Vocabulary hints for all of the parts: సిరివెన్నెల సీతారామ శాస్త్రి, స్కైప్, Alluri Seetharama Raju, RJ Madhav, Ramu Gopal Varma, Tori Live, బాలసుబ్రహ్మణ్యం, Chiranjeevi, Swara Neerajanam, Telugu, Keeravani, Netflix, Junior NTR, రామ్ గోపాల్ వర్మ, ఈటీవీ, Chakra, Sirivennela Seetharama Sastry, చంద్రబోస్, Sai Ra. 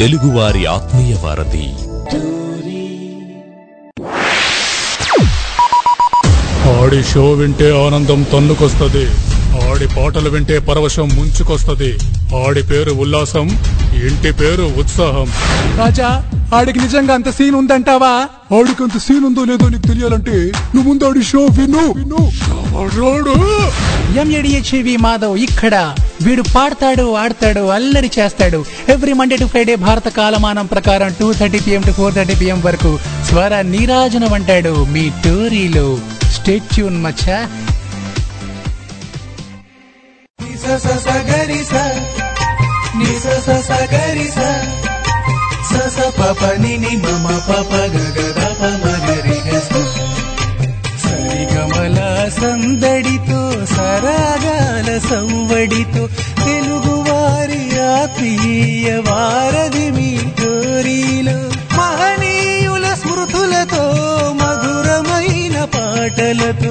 తెలుగువారి ఆత్మీయ వారధి ఆడి షో వింటే ఆనందం తన్నుకొస్తుంది, ఆడి పాటలు వింటే పరవశం ముంచుకొస్తుంది. ఆడి పేరు ఉల్లాసం, ఇంటి పేరు ఉత్సాహం. రాజా, ఆడికి నిజంగా అంత సీన్ ఉందంటావా? ఆడికి అంత సీన్ ఉందో లేదో నీకు తెలియాలంటే నువ్వు ముందు ఆడి షో విను. RJ మాధవ్ ఇక్కడ. వీడు పాడతాడు, ఆడతాడు, అల్లరి చేస్తాడు. ఎవ్రీ మండే టు ఫ్రైడే భారత కాలమానం ప్రకారం 2:30 PM టు 4:30 PM వరకు స్వర నీరాజనం అంటాడు మీ టోరీలో. స్టే ట్యూన్ మచ్చా. సరిగమలా సందడితో సరాగాల సంవడితో తెలుగువారి ఆత్మీయ వారధి మీ టోరీలో. మహనీయుల స్మృతులతో మధురమైన పాటలతో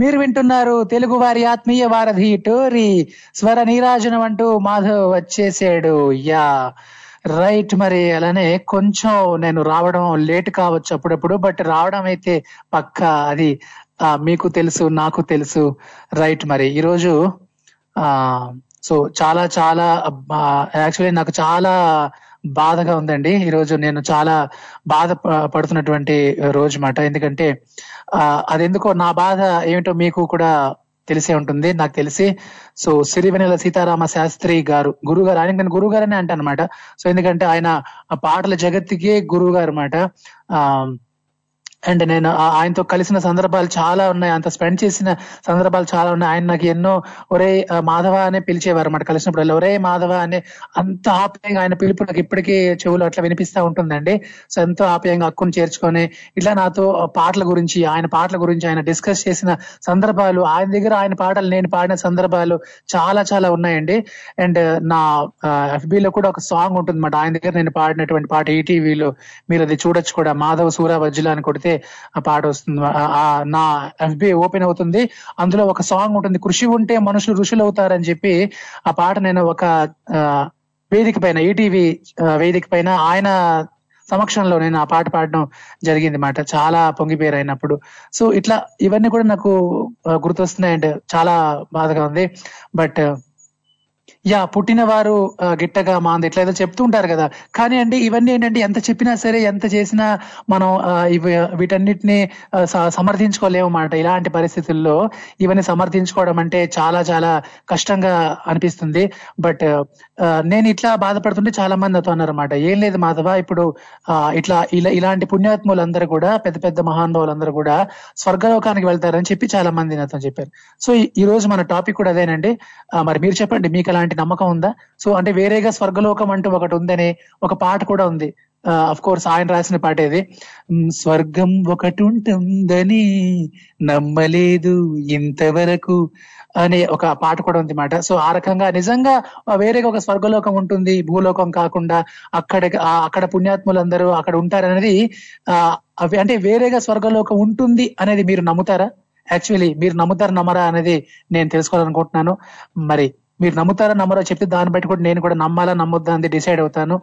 మీరు వింటున్నారు తెలుగు వారి ఆత్మీయ వారధి టోరీ స్వర నీరాజనం అంటూ మాధవ్ వచ్చేసాడు. Yeah right. మరి అలానే కొంచెం నేను రావడం లేట్ కావచ్చు అప్పుడప్పుడు, బట్ రావడం అయితే పక్కా. అది మీకు తెలుసు, నాకు తెలుసు. రైట్. మరి ఈరోజు సో చాలా యాక్చువల్లీ నాకు చాలా బాధగా ఉందండి. ఈరోజు నేను చాలా బాధ పడుతున్నటువంటి రోజు మాట. ఎందుకంటే అదెందుకో నా బాధ ఏమిటో మీకు కూడా తెలిసే ఉంటుంది నాకు తెలిసి. సో సిరివెనెల సీతారామ శాస్త్రి గారు, గురుగారు, ఆయన నేను గురుగారనే అంట అనమాట. సో ఎందుకంటే ఆయన పాటల జగత్తుకే గురువుగారు అనమాట. అండ్ నేను ఆయనతో కలిసిన సందర్భాలు చాలా ఉన్నాయి, ఆయనతో స్పెండ్ చేసిన సందర్భాలు చాలా ఉన్నాయి. ఆయన నాకు ఎన్నో ఒరే మాధవ అనే పిలిచేవారు అన్నమాట. కలిసినప్పుడు ఒరే మాధవ అనే అంత ఆప్యాయంగా ఆయన పిలుపు నాకు ఇప్పటికీ చెవులు అట్లా వినిపిస్తూ ఉంటుందండి. సో ఎంతో ఆప్యాయంగా అక్కును చేర్చుకొని ఇట్లా నాతో పాటల గురించి, ఆయన పాటల గురించి ఆయన డిస్కస్ చేసిన సందర్భాలు, ఆయన దగ్గర ఆయన పాటలు నేను పాడిన సందర్భాలు చాలా ఉన్నాయండి. అండ్ నా FB లో కూడా ఒక సాంగ్ ఉంటుంది అన్నమాట, ఆయన దగ్గర నేను పాడినటువంటి పాట. ఈటీవీలో మీరు అది చూడొచ్చు కూడా, మాధవ సూరా వజ్జులా అని కొడితే ఆ పాట వస్తుంది. నా FB ఓపెన్ అవుతుంది, అందులో ఒక సాంగ్ ఉంటుంది, కృషి ఉంటే మనుషులు ఋషులు అవుతారని చెప్పి. ఆ పాట నేను ఒక వేదిక పైన, ఈటీవీ వేదిక పైన ఆయన సమక్షంలో నేను ఆ పాట పాడడం జరిగింది మాట, చాలా పొంగిపేరు అయినప్పుడు. సో ఇట్లా ఇవన్నీ కూడా నాకు గుర్తొస్తున్నాయి అండ్ చాలా బాధగా ఉంది. బట్ యా, పుట్టినవారు గిట్టగా మాంది ఇట్లా ఏదో చెప్తూ ఉంటారు కదా, కానీ అండి ఇవన్నీ ఏంటంటే ఎంత చెప్పినా సరే, ఎంత చేసినా మనం వీటన్నిటిని సమర్థించుకోలేము మాట. ఇలాంటి పరిస్థితుల్లో ఇవన్నీ సమర్థించుకోవడం అంటే చాలా కష్టంగా అనిపిస్తుంది. బట్ నేను ఇట్లా బాధపడుతుంటే చాలా మంది అతో అన్నారన్నమాట, ఏం లేదు మాధవ, ఇప్పుడు ఇలాంటి పుణ్యాత్ములందరూ కూడా, పెద్ద మహానుభావులందరూ కూడా స్వర్గలోకానికి వెళ్తారని చెప్పి చాలా మంది నాతో చెప్పారు. సో ఈ రోజు మన టాపిక్ కూడా అదేనండి. మరి మీరు చెప్పండి, మీకు అలాంటి నమ్మకం ఉందా? సో అంటే వేరేగా స్వర్గలోకం అంటూ ఒకటి ఉందని ఒక పాట కూడా ఉంది. అఫ్ కోర్స్ ఆయన రాసిన పాట ఇది. స్వర్గం ఒకటి ఉంటుందని నమ్మలేదు ఇంతవరకు అనే ఒక పాట కూడా ఉంది మాట. సో ఆ రకంగా నిజంగా వేరేగా ఒక స్వర్గలోకం ఉంటుంది, భూలోకం కాకుండా. అక్కడ పుణ్యాత్ములందరూ అక్కడ ఉంటారనేది, అంటే వేరేగా స్వర్గలోకం ఉంటుంది అనేది మీరు నమ్ముతారా? యాక్చువల్లీ మీరు నమ్ముతారా నమ్మరా అనేది నేను తెలుసుకోవాలనుకుంటున్నాను. మరి మీరు నమ్ముతారా నమ్మరో చెప్తే దాన్ని బట్టి కూడా నేను కూడా నమ్మాలా నమ్మొద్దా అని డిసైడ్ అవుతాను.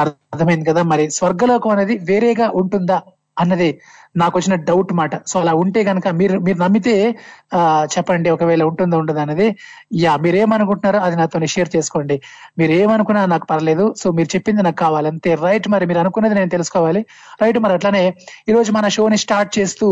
అర్థమైంది కదా. మరి స్వర్గలోకం అనేది వేరేగా ఉంటుందా అన్నది నాకు వచ్చిన డౌట్ మాట. సో అలా ఉంటే కనుక మీరు నమ్మితే చెప్పండి, ఒకవేళ ఉంటుందా ఉండదు అనేది. యా, మీరేమనుకుంటున్నారో అది నాతో షేర్ చేసుకోండి. మీరు ఏమనుకున్నా నాకు పర్లేదు, సో మీరు చెప్పింది నాకు కావాలంతే. రైట్. మరి మీరు అనుకున్నది నేను తెలుసుకోవాలి. రైట్. మరి అట్లానే ఈరోజు మన షోని స్టార్ట్ చేస్తూ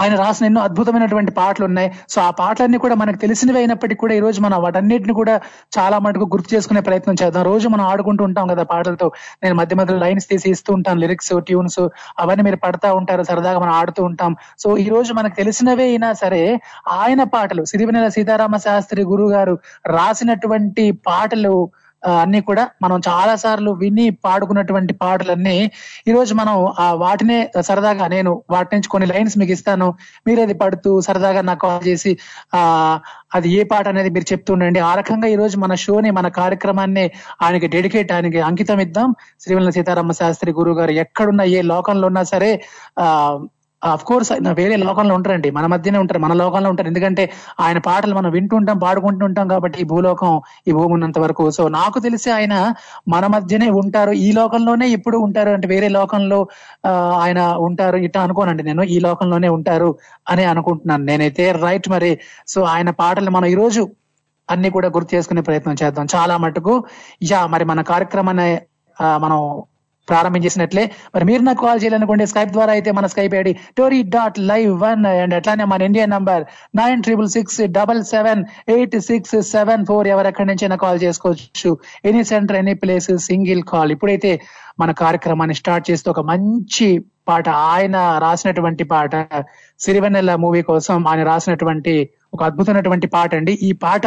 ఆయన రాసిన ఎన్నో అద్భుతమైనటువంటి పాటలు ఉన్నాయి. సో ఆ పాటలన్నీ కూడా మనకు తెలిసినవి అయినప్పటికీ కూడా ఈరోజు మనం వాటన్నిటిని కూడా చాలా మటుకు గుర్తు చేసుకునే ప్రయత్నం చేద్దాం. రోజు మనం ఆడుకుంటూ ఉంటాం కదా పాటలతో. నేను మధ్యలో లైన్స్ తీసి ఇస్తూ ఉంటాను, లిరిక్స్, ట్యూన్స్ అవన్నీ మీరు పడతా ఉంటారు, సరదాగా మనం ఆడుతూ ఉంటాం. సో ఈ రోజు మనకు తెలిసినవే అయినా సరే ఆయన పాటలు, సిరివెన్నెల సీతారామ శాస్త్రి గురువు గారు రాసినటువంటి పాటలు అన్ని కూడా మనం చాలా సార్లు విని పాడుకున్నటువంటి పాటలన్నీ ఈ రోజు మనం ఆ వాటినే సరదాగా నేను వాటి నుంచి కొన్ని లైన్స్ మీకు ఇస్తాను, మీరు అది పాడుతూ సరదాగా నాకు కాల్ చేసి అది ఏ పాట అనేది మీరు చెప్తుండండి. ఆ రకంగా ఈ రోజు మన షోని, మన కార్యక్రమాన్ని ఆయనకి డెడికేట్, ఆయనకి అంకితం ఇద్దాం. శ్రీవెన్నెల సీతారామ శాస్త్రి గురువు గారు ఎక్కడున్నా, ఏ లోకంలో ఉన్నా సరే, అఫ్ కోర్స్ ఆయన వేరే లోకంలో ఉంటారండి, మన మధ్యనే ఉంటారు, మన లోకంలో ఉంటారు. ఎందుకంటే ఆయన పాటలు మనం వింటుంటాం, పాడుకుంటుంటాం కాబట్టి ఈ భూలోకం, ఈ భూమి ఉన్నంత వరకు. సో నాకు తెలిసి ఆయన మన మధ్యనే ఉంటారు, ఈ లోకంలోనే ఇప్పుడు ఉంటారు. అంటే వేరే లోకంలో ఆయన ఉంటారు ఇట్లా అనుకోనండి నేను, ఈ లోకంలోనే ఉంటారు అని అనుకుంటున్నాను నేనైతే. రైట్ మరి. సో ఆయన పాటలు మనం ఈరోజు అన్ని కూడా గుర్తు చేసుకునే ప్రయత్నం చేద్దాం చాలా మటుకు. మరి మన కార్యక్రమాన్ని మనం ప్రారంభించేసినట్లే, మరి మీరు నాకు కాల్ చేయాలనుకోండి స్కైప్ ద్వారా అయితే మన స్కైప్ ఐడి tori.live1 అండ్ అట్లానే మన ఇండియా నంబర్ 9666778674. ఎవరెక్కడి నుంచైనా కాల్ చేసుకోవచ్చు, any centre, any place, single call. ఇప్పుడైతే మన కార్యక్రమాన్ని స్టార్ట్ చేస్తూ ఒక మంచి పాట, ఆయన రాసినటువంటి పాట, సిరివెన్నెల మూవీ కోసం ఆయన రాసినటువంటి ఒక అద్భుతమైనటువంటి పాట అండి. ఈ పాట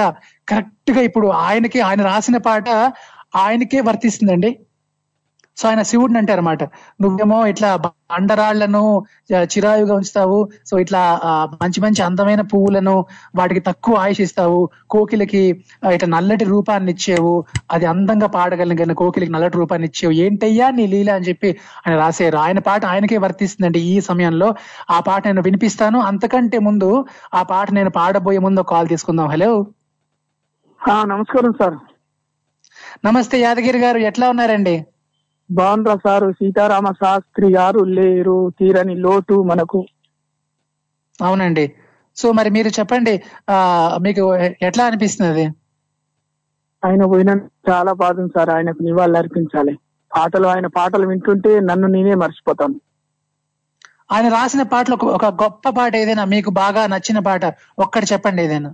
కరెక్ట్ గా ఇప్పుడు ఆయనకి, ఆయన రాసిన పాట ఆయనకే వర్తిస్తుందండి. సో ఆయన శివుడిని అంటే అనమాట, నువ్వేమో ఇట్లా అండరాళ్లను చిరాయుగా ఉంచుతావు, సో ఇట్లా మంచి మంచి అందమైన పువ్వులను వాటికి తక్కువ ఆయుష్ ఇస్తావు, కోకిలికి ఇట్లా నల్లటి రూపాన్ని ఇచ్చేవు, అది అందంగా పాడగలిగిన కోకిలికి నల్లటి రూపాన్ని ఇచ్చేవు, ఏంటయ్యా నీ లీల అని చెప్పి ఆయన రాశారు. ఆయన పాట ఆయనకే వర్తిస్తుందండి ఈ సమయంలో. ఆ పాట నేను వినిపిస్తాను. అంతకంటే ముందు ఆ పాట నేను పాడబోయే ముందు కాల్ తీసుకుందాం. హలో, నమస్కారం సార్. నమస్తే యాదగిరి గారు, ఎట్లా ఉన్నారండి? బాగుండ్రా సారు, సీతారామ శాస్త్రి గారు లేరు, తీరని లోటు మనకు. అవునండి. సో మరి మీరు చెప్పండి, మీకు ఎట్లా అనిపిస్తుంది? ఆయన పోయిన చాలా బాధ సార్, ఆయనకు నివాళులు అర్పించాలి. పాటలు, ఆయన పాటలు వింటుంటే నన్ను నేనే మర్చిపోతాను. ఆయన రాసిన పాటలు ఒక గొప్ప పాట ఏదైనా మీకు బాగా నచ్చిన పాట ఒక్కటి చెప్పండి ఏదైనా.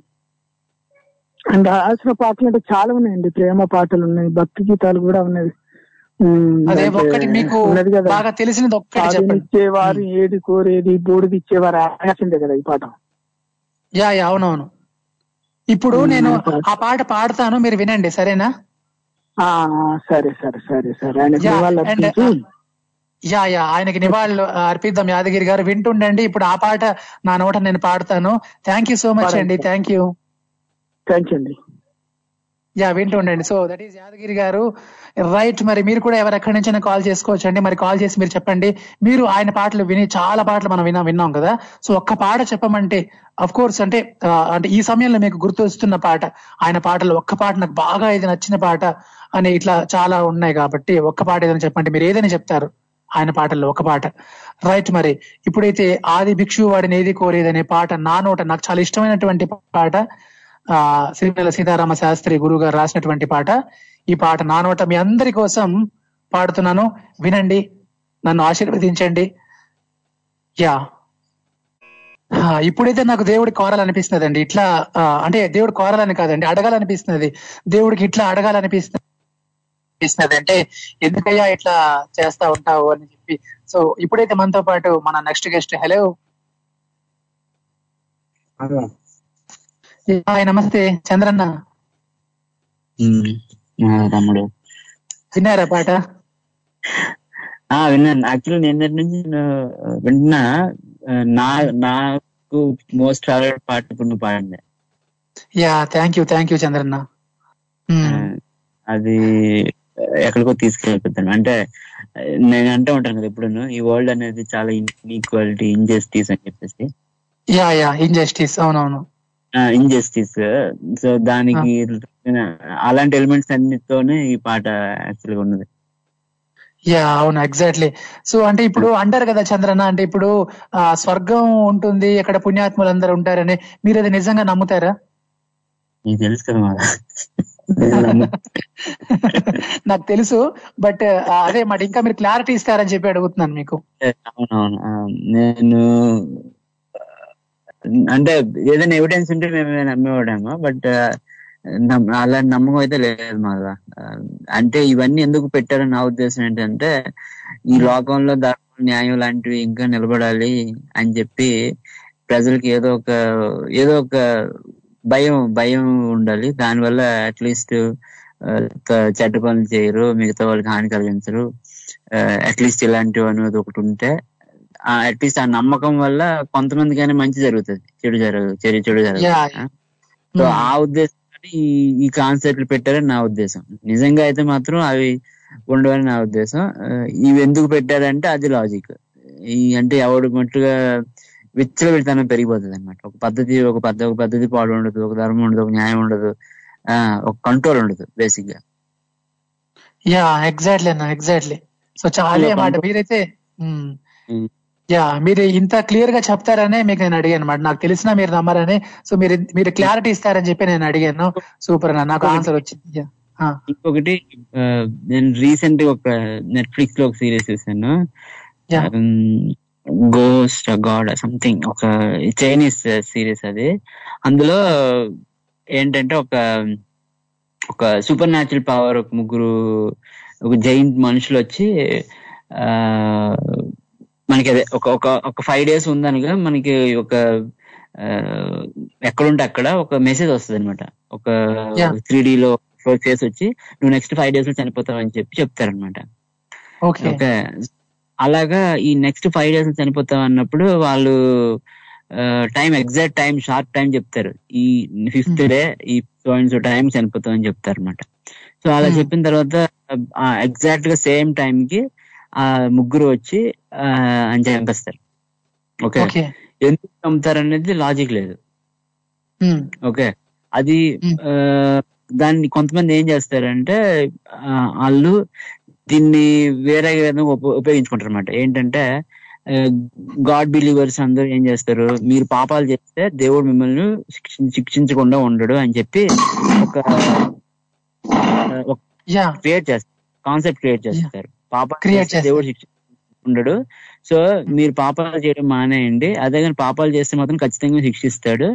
ఆయన రాసిన పాటలు అంటే చాలా ఉన్నాయండి, ప్రేమ పాటలు ఉన్నాయి, భక్తి గీతాలు కూడా ఉన్నాయి. అదే ఒక్కటి మీకు బాగా తెలిసినది ఒక్కటి చెప్పండి. ఇచ్చేవారు ఏది కోరేది బోడిది ఇచ్చేవారు ఆయాసిందే కదా ఈ పాట. యా అవునవును. ఇప్పుడు నేను ఆ పాట పాడతాను, మీరు వినండి, సరేనా? సరే. ఆయనకి నివాళులు అర్పిద్దాం. యాదగిరి గారు వింటుండండి, ఇప్పుడు ఆ పాట నా నోట నేను పాడతాను. థ్యాంక్ యూ సో మచ్ అండి. థ్యాంక్ యూ అండి. వింటుండండి. సో దట్ ఈస్ యాదగిరి గారు. రైట్, మరి మీరు కూడా ఎవరెక్కడి నుంచైనా కాల్ చేసుకోవచ్చు అండి. మరి కాల్ చేసి మీరు చెప్పండి, మీరు ఆయన పాటలు విని, చాలా పాటలు మనం విన్నాం కదా, సో ఒక్క పాట చెప్పమంటే అఫ్ కోర్స్ అంటే ఈ సమయంలో మీకు గుర్తు వస్తున్న పాట, ఆయన పాటలు ఒక్క పాట నాకు బాగా ఇది నచ్చిన పాట అని ఇట్లా చాలా ఉన్నాయి కాబట్టి ఒక్క పాట ఏదైనా చెప్పండి, మీరు ఏదైనా చెప్తారు ఆయన పాటల్లో ఒక పాట. రైట్, మరి ఇప్పుడైతే ఆది భిక్షు వాడిని ఏది కోరేదనే పాట నా నోట, నాకు చాలా ఇష్టమైనటువంటి పాట, శ్రీవెన్నెల సీతారామ శాస్త్రి గురువు గారు రాసినటువంటి పాట. ఈ పాట నా నోట మీ అందరి కోసం పాడుతున్నాను, వినండి, నన్ను ఆశీర్వదించండి. ఇప్పుడైతే నాకు దేవుడి కోరాలనిపిస్తున్నది అండి, ఇట్లా అంటే దేవుడు కోరాలని కాదండి, అడగాలనిపిస్తున్నది, దేవుడికి ఇట్లా అడగాలనిపిస్తున్నది అంటే ఎందుకయ్యా ఇట్లా చేస్తా ఉంటావు అని చెప్పి. సో ఇప్పుడైతే మనతో పాటు మన నెక్స్ట్ గెస్ట్. హలో, నమస్తే చంద్రన్న. తమ్ముడు విన్నారా పాట? విన్నాను. యాక్చువల్లీ నిన్నటి నుంచి విన్నా. నాకు మోస్ట్ ఫేవరెట్ పాట ఇప్పుడు నువ్వు పాడింది. Thank you Chandranna. అది ఎక్కడికో తీసుకెళ్ళిపోతాను. అంటే నేను అంటూ ఉంటాను కదా ఎప్పుడును, ఈ వరల్డ్ అనేది చాలా ఇన్ఈక్వాలిటీ, ఇన్జస్టిస్ అని చెప్పేసి. ఇన్జస్టిస్, అవునవును, ఇన్జస్టిస్. సో దానికి అలాంటి ఎలిమెంట్స్ అన్నిటితోనే ఈ పాట యాక్చువల్ గా ఉన్నది. అవును, ఎగ్జాక్ట్లీ. సో అంటే ఇప్పుడు అంటారు కదా చంద్రన్న, అంటే ఇప్పుడు స్వర్గం ఉంటుంది, అక్కడ పుణ్యాత్ములు అందరూ ఉంటారని, మీరు అది నిజంగా నమ్ముతారా? నీకు తెలుసు కదా మా. నాకు తెలుసు, బట్ అదే మాట, ఇంకా మీరు క్లారిటీ ఇస్తారని చెప్పి అడుగుతున్నాను మీకు. అవునవును, నేను అంటే ఏదైనా ఎవిడెన్స్ ఉంటే మేము నమ్మేవాడేమో, బట్ అలా నమ్మకం అయితే లేదు మాగా. అంటే ఇవన్నీ ఎందుకు పెట్టారని నా ఉద్దేశం ఏంటంటే, ఈ లోకంలో ధర్మం, న్యాయం లాంటివి ఇంకా నిలబడాలి అని చెప్పి ప్రజలకి ఏదో ఒక భయం ఉండాలి. దానివల్ల అట్లీస్ట్ చెడ్డ పనులు చేయరు, మిగతా వాళ్ళకి హాని కలిగించరు. అట్లీస్ట్ ఇలాంటివి అనేది ఒకటి ఉంటే అట్లీస్ట్ ఆ నమ్మకం వల్ల కొంతమందికైనా మంచి జరుగుతుంది, చెడు జరగదు. సో ఆ ఉద్దేశం ఈ కాన్సెప్ట్లు పెట్టారని నా ఉద్దేశం. నిజంగా అయితే మాత్రం అవి ఉండవని నా ఉద్దేశం. ఇవి ఎందుకు పెట్టారంటే అది లాజిక్. ఈ అంటే ఎవడు మట్టుగా విచ్చలవిడితనం పెరిగిపోతుంది అనమాట. ఒక పద్ధతి పాడు ఉండదు, ఒక ధర్మం ఉండదు, ఒక న్యాయం ఉండదు, ఒక కంట్రోల్ ఉండదు బేసిక్ గా. Ya exactly. సో చాలా మాట మీరైతే మీరు ఇంత క్లియర్ గా చెప్తారనే మీకు నేను అడిగాను అనమాట. నాకు తెలిసినా మీరు నమ్మరని, సో మీరు క్లారిటీ ఇస్తారని చెప్పి నేను అడిగాను. సూపర్ అన్న, నాకు ఆన్సర్ వచ్చింది. ఇంకొకటి, నేను రీసెంట్ గా ఒక నెట్ఫ్లిక్స్ లో ఒక సిరీస్ చూసాను, గోస్ట్ గాడ్ సంథింగ్, ఒక చైనీస్ సిరీస్. అది అందులో ఏంటంటే ఒక సూపర్ న్యాచురల్ పవర్, ఒక ముగ్గురు ఒక జైంట్ మనుషులు వచ్చి మనకి అదే ఒక 5 days ఉందనగా మనకి ఒక ఎక్కడుంటే అక్కడ ఒక మెసేజ్ వస్తుంది అనమాట. ఒక 3D లో ఫేస్ వచ్చి నువ్వు నెక్స్ట్ 5 days లో చనిపోతావు అని చెప్పి చెప్తారనమాట. ఓకే, అలాగా ఈ నెక్స్ట్ 5 days లో చనిపోతావు అన్నప్పుడు వాళ్ళు ఎగ్జాక్ట్ టైం షార్ప్ టైం చెప్తారు. ఈ 5th day ఈ పాయింట్స్ టైం చనిపోతావు అని చెప్తారనమాట. సో అలా చెప్పిన తర్వాత ఎగ్జాక్ట్ గా సేమ్ టైం కి ఆ ముగ్గురు వచ్చి అని చంపేస్తారు. ఓకే, ఎందుకు చంపుతారు అనేది లాజిక్ లేదు. ఓకే, అది దాన్ని కొంతమంది ఏం చేస్తారంటే వాళ్ళు దీన్ని వేరే విధంగా ఉపయోగించుకుంటారు అనమాట. ఏంటంటే గాడ్ బిలీవర్స్ అందరూ ఏం చేస్తారు, మీరు పాపాలు చేస్తే దేవుడు మిమ్మల్ని శిక్షించకుండా ఉండడు అని చెప్పి ఒక కాన్సెప్ట్ క్రియేట్ చేస్తారు. పాపాలు చేస్తే దేవుడు శిక్షించడు, సో మీరు పాపాలు చేయడం మానేయండి, అదే కానీ పాపాలు చేస్తే మాత్రం ఖచ్చితంగా శిక్షిస్తాడు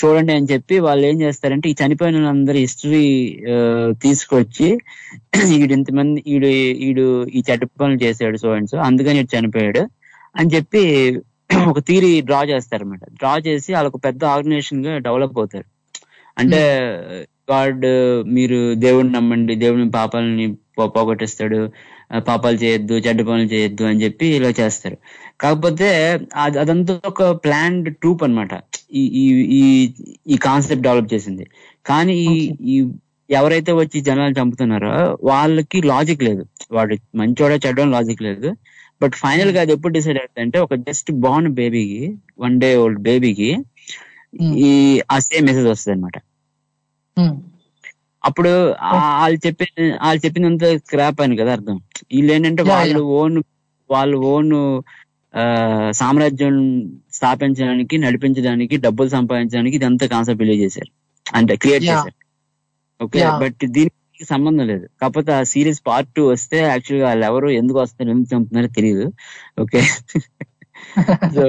చూడండి అని చెప్పి వాళ్ళు ఏం చేస్తారంటే ఈ చనిపోయిన వాళ్ళందరి హిస్టరీ తీసుకొచ్చి ఈడు ఈ చెడ్డ పనులు చేశాడు సో అండ్ సో అందుకని ఈడు చనిపోయాడు అని చెప్పి ఒక థియరీ డ్రా చేస్తారనమాట. డ్రా చేసి వాళ్ళకు పెద్ద ఆర్గనైజేషన్ గా డెవలప్ అవుతారు. అంటే గాడ్, మీరు దేవుడిని నమ్మండి, దేవుడిని పాపాలని పోగొట్టేస్తాడు, పాపాలు చేయొద్దు, చెడ్డ పనులు చేయొద్దు అని చెప్పి ఇలా చేస్తారు. కాకపోతే అదంతా ఒక ప్లాన్డ్ ట్రూప్ అనమాట ఈ కాన్సెప్ట్ డెవలప్ చేసింది. కానీ ఈ ఎవరైతే వచ్చి జనాలు చంపుతున్నారో వాళ్ళకి లాజిక్ లేదు, వాడు మంచోడో చెడ్డోని లాజిక్ లేదు. బట్ ఫైనల్ గా అది ఎప్పుడు డిసైడ్ అవుతుందంటే ఒక జస్ట్ బోర్న్ బేబీకి, 1 day old బేబీకి ఆ సేమ్ మెసేజ్ వస్తుంది అనమాట. అప్పుడు వాళ్ళు చెప్పినంత క్రాప్ అని కదా అర్థం. వీళ్ళు ఏంటంటే వాళ్ళు ఓన్ సామ్రాజ్యం స్థాపించడానికి, నడిపించడానికి, డబ్బులు సంపాదించడానికి ఇదంతా కాన్సెప్ట్ బిలీవ్ చేశారు, అంటే క్రియేట్ చేశారు. ఓకే, బట్ దీనికి సంబంధం లేదు. కాకపోతే ఆ సిరీస్ Part 2 వస్తే యాక్చువల్గా వాళ్ళు ఎవరు ఎందుకు వస్తారు, ఎందుకు చంపుతున్నారో తెలియదు. ఓకే, సో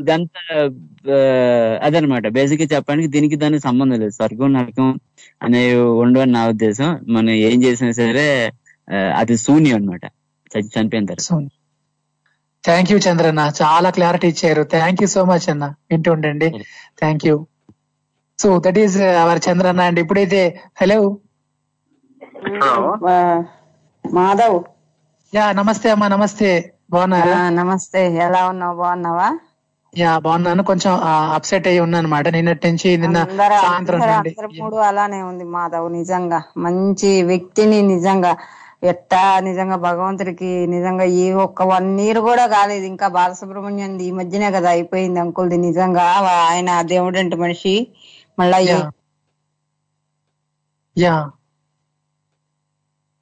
ఇదంతా అదనమాట బేసిక్ గా చెప్పడానికి. దీనికి దానికి సంబంధం లేదు, స్వర్గం నరకం అనేవి ఉండవని నా ఉద్దేశం. మనం ఏం చేసినా సరే అది శూన్యం అనమాట చనిపోయిన తర్వాత. థ్యాంక్ యూ చంద్రన్న, చాలా క్లారిటీ ఇచ్చారు. థ్యాంక్ యూ సో మచ్ అన్న, వింటూ ఉండండి. Thank you. So that is our Chandranna. And ఇప్పుడైతే హలో మాధవ్. యా నమస్తే అమ్మా, నమస్తే, బాగున్నారా? నమస్తే, ఎలా ఉన్నావు, బాగున్నావా? యా బాగున్నాను, కొంచెం అప్సెట్ అయ్యి ఉన్నా అనమాట నిన్నటి నుంచి. అలానే ఉంది మాధవ్, నిజంగా మంచి వ్యక్తిని నిజంగా ఎట్టా నిజంగా భగవంతుడికి నిజంగా ఈ ఒక్క 1 year కూడా కాలేదు ఇంకా. బాలసుబ్రహ్మణ్యం ఈ మధ్యనే కదా అయిపోయింది అంకుల్ది. నిజంగా ఆయన దేవుడు అంటే మనిషి మళ్ళీ. యా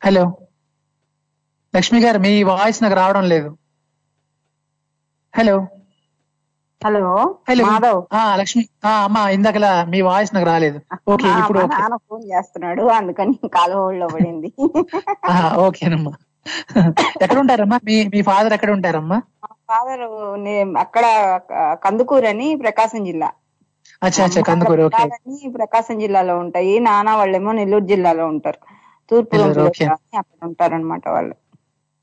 హలో లక్ష్మి గారు, మీ వాయిస్ నాకు రావడం లేదు. Hello hello hello Madhav. Lakshmi అమ్మా, ఇందాకలా మీ వాయిస్ నాకు రాలేదు. ఓకే, ఇప్పుడు ఫోన్ చేస్తున్నాడు అందుకని కాల్ హోల్డ్ లో పడింది. ఓకేనమ్మా, ఎక్కడుంటారమ్మా? మీ ఫాదర్ ఎక్కడ ఉంటారమ్మా? మా ఫాదర్ అక్కడ కందుకూరు అని, ప్రకాశం జిల్లా. అచ్చా అచ్చా, కందుకూరు. ఓకే, ప్రకాశం జిల్లాలో ఉంటాయి. నాన్న వాళ్ళేమో నెల్లూరు జిల్లాలో ఉంటారు, తూర్పు అక్కడ ఉంటారనమాట వాళ్ళు.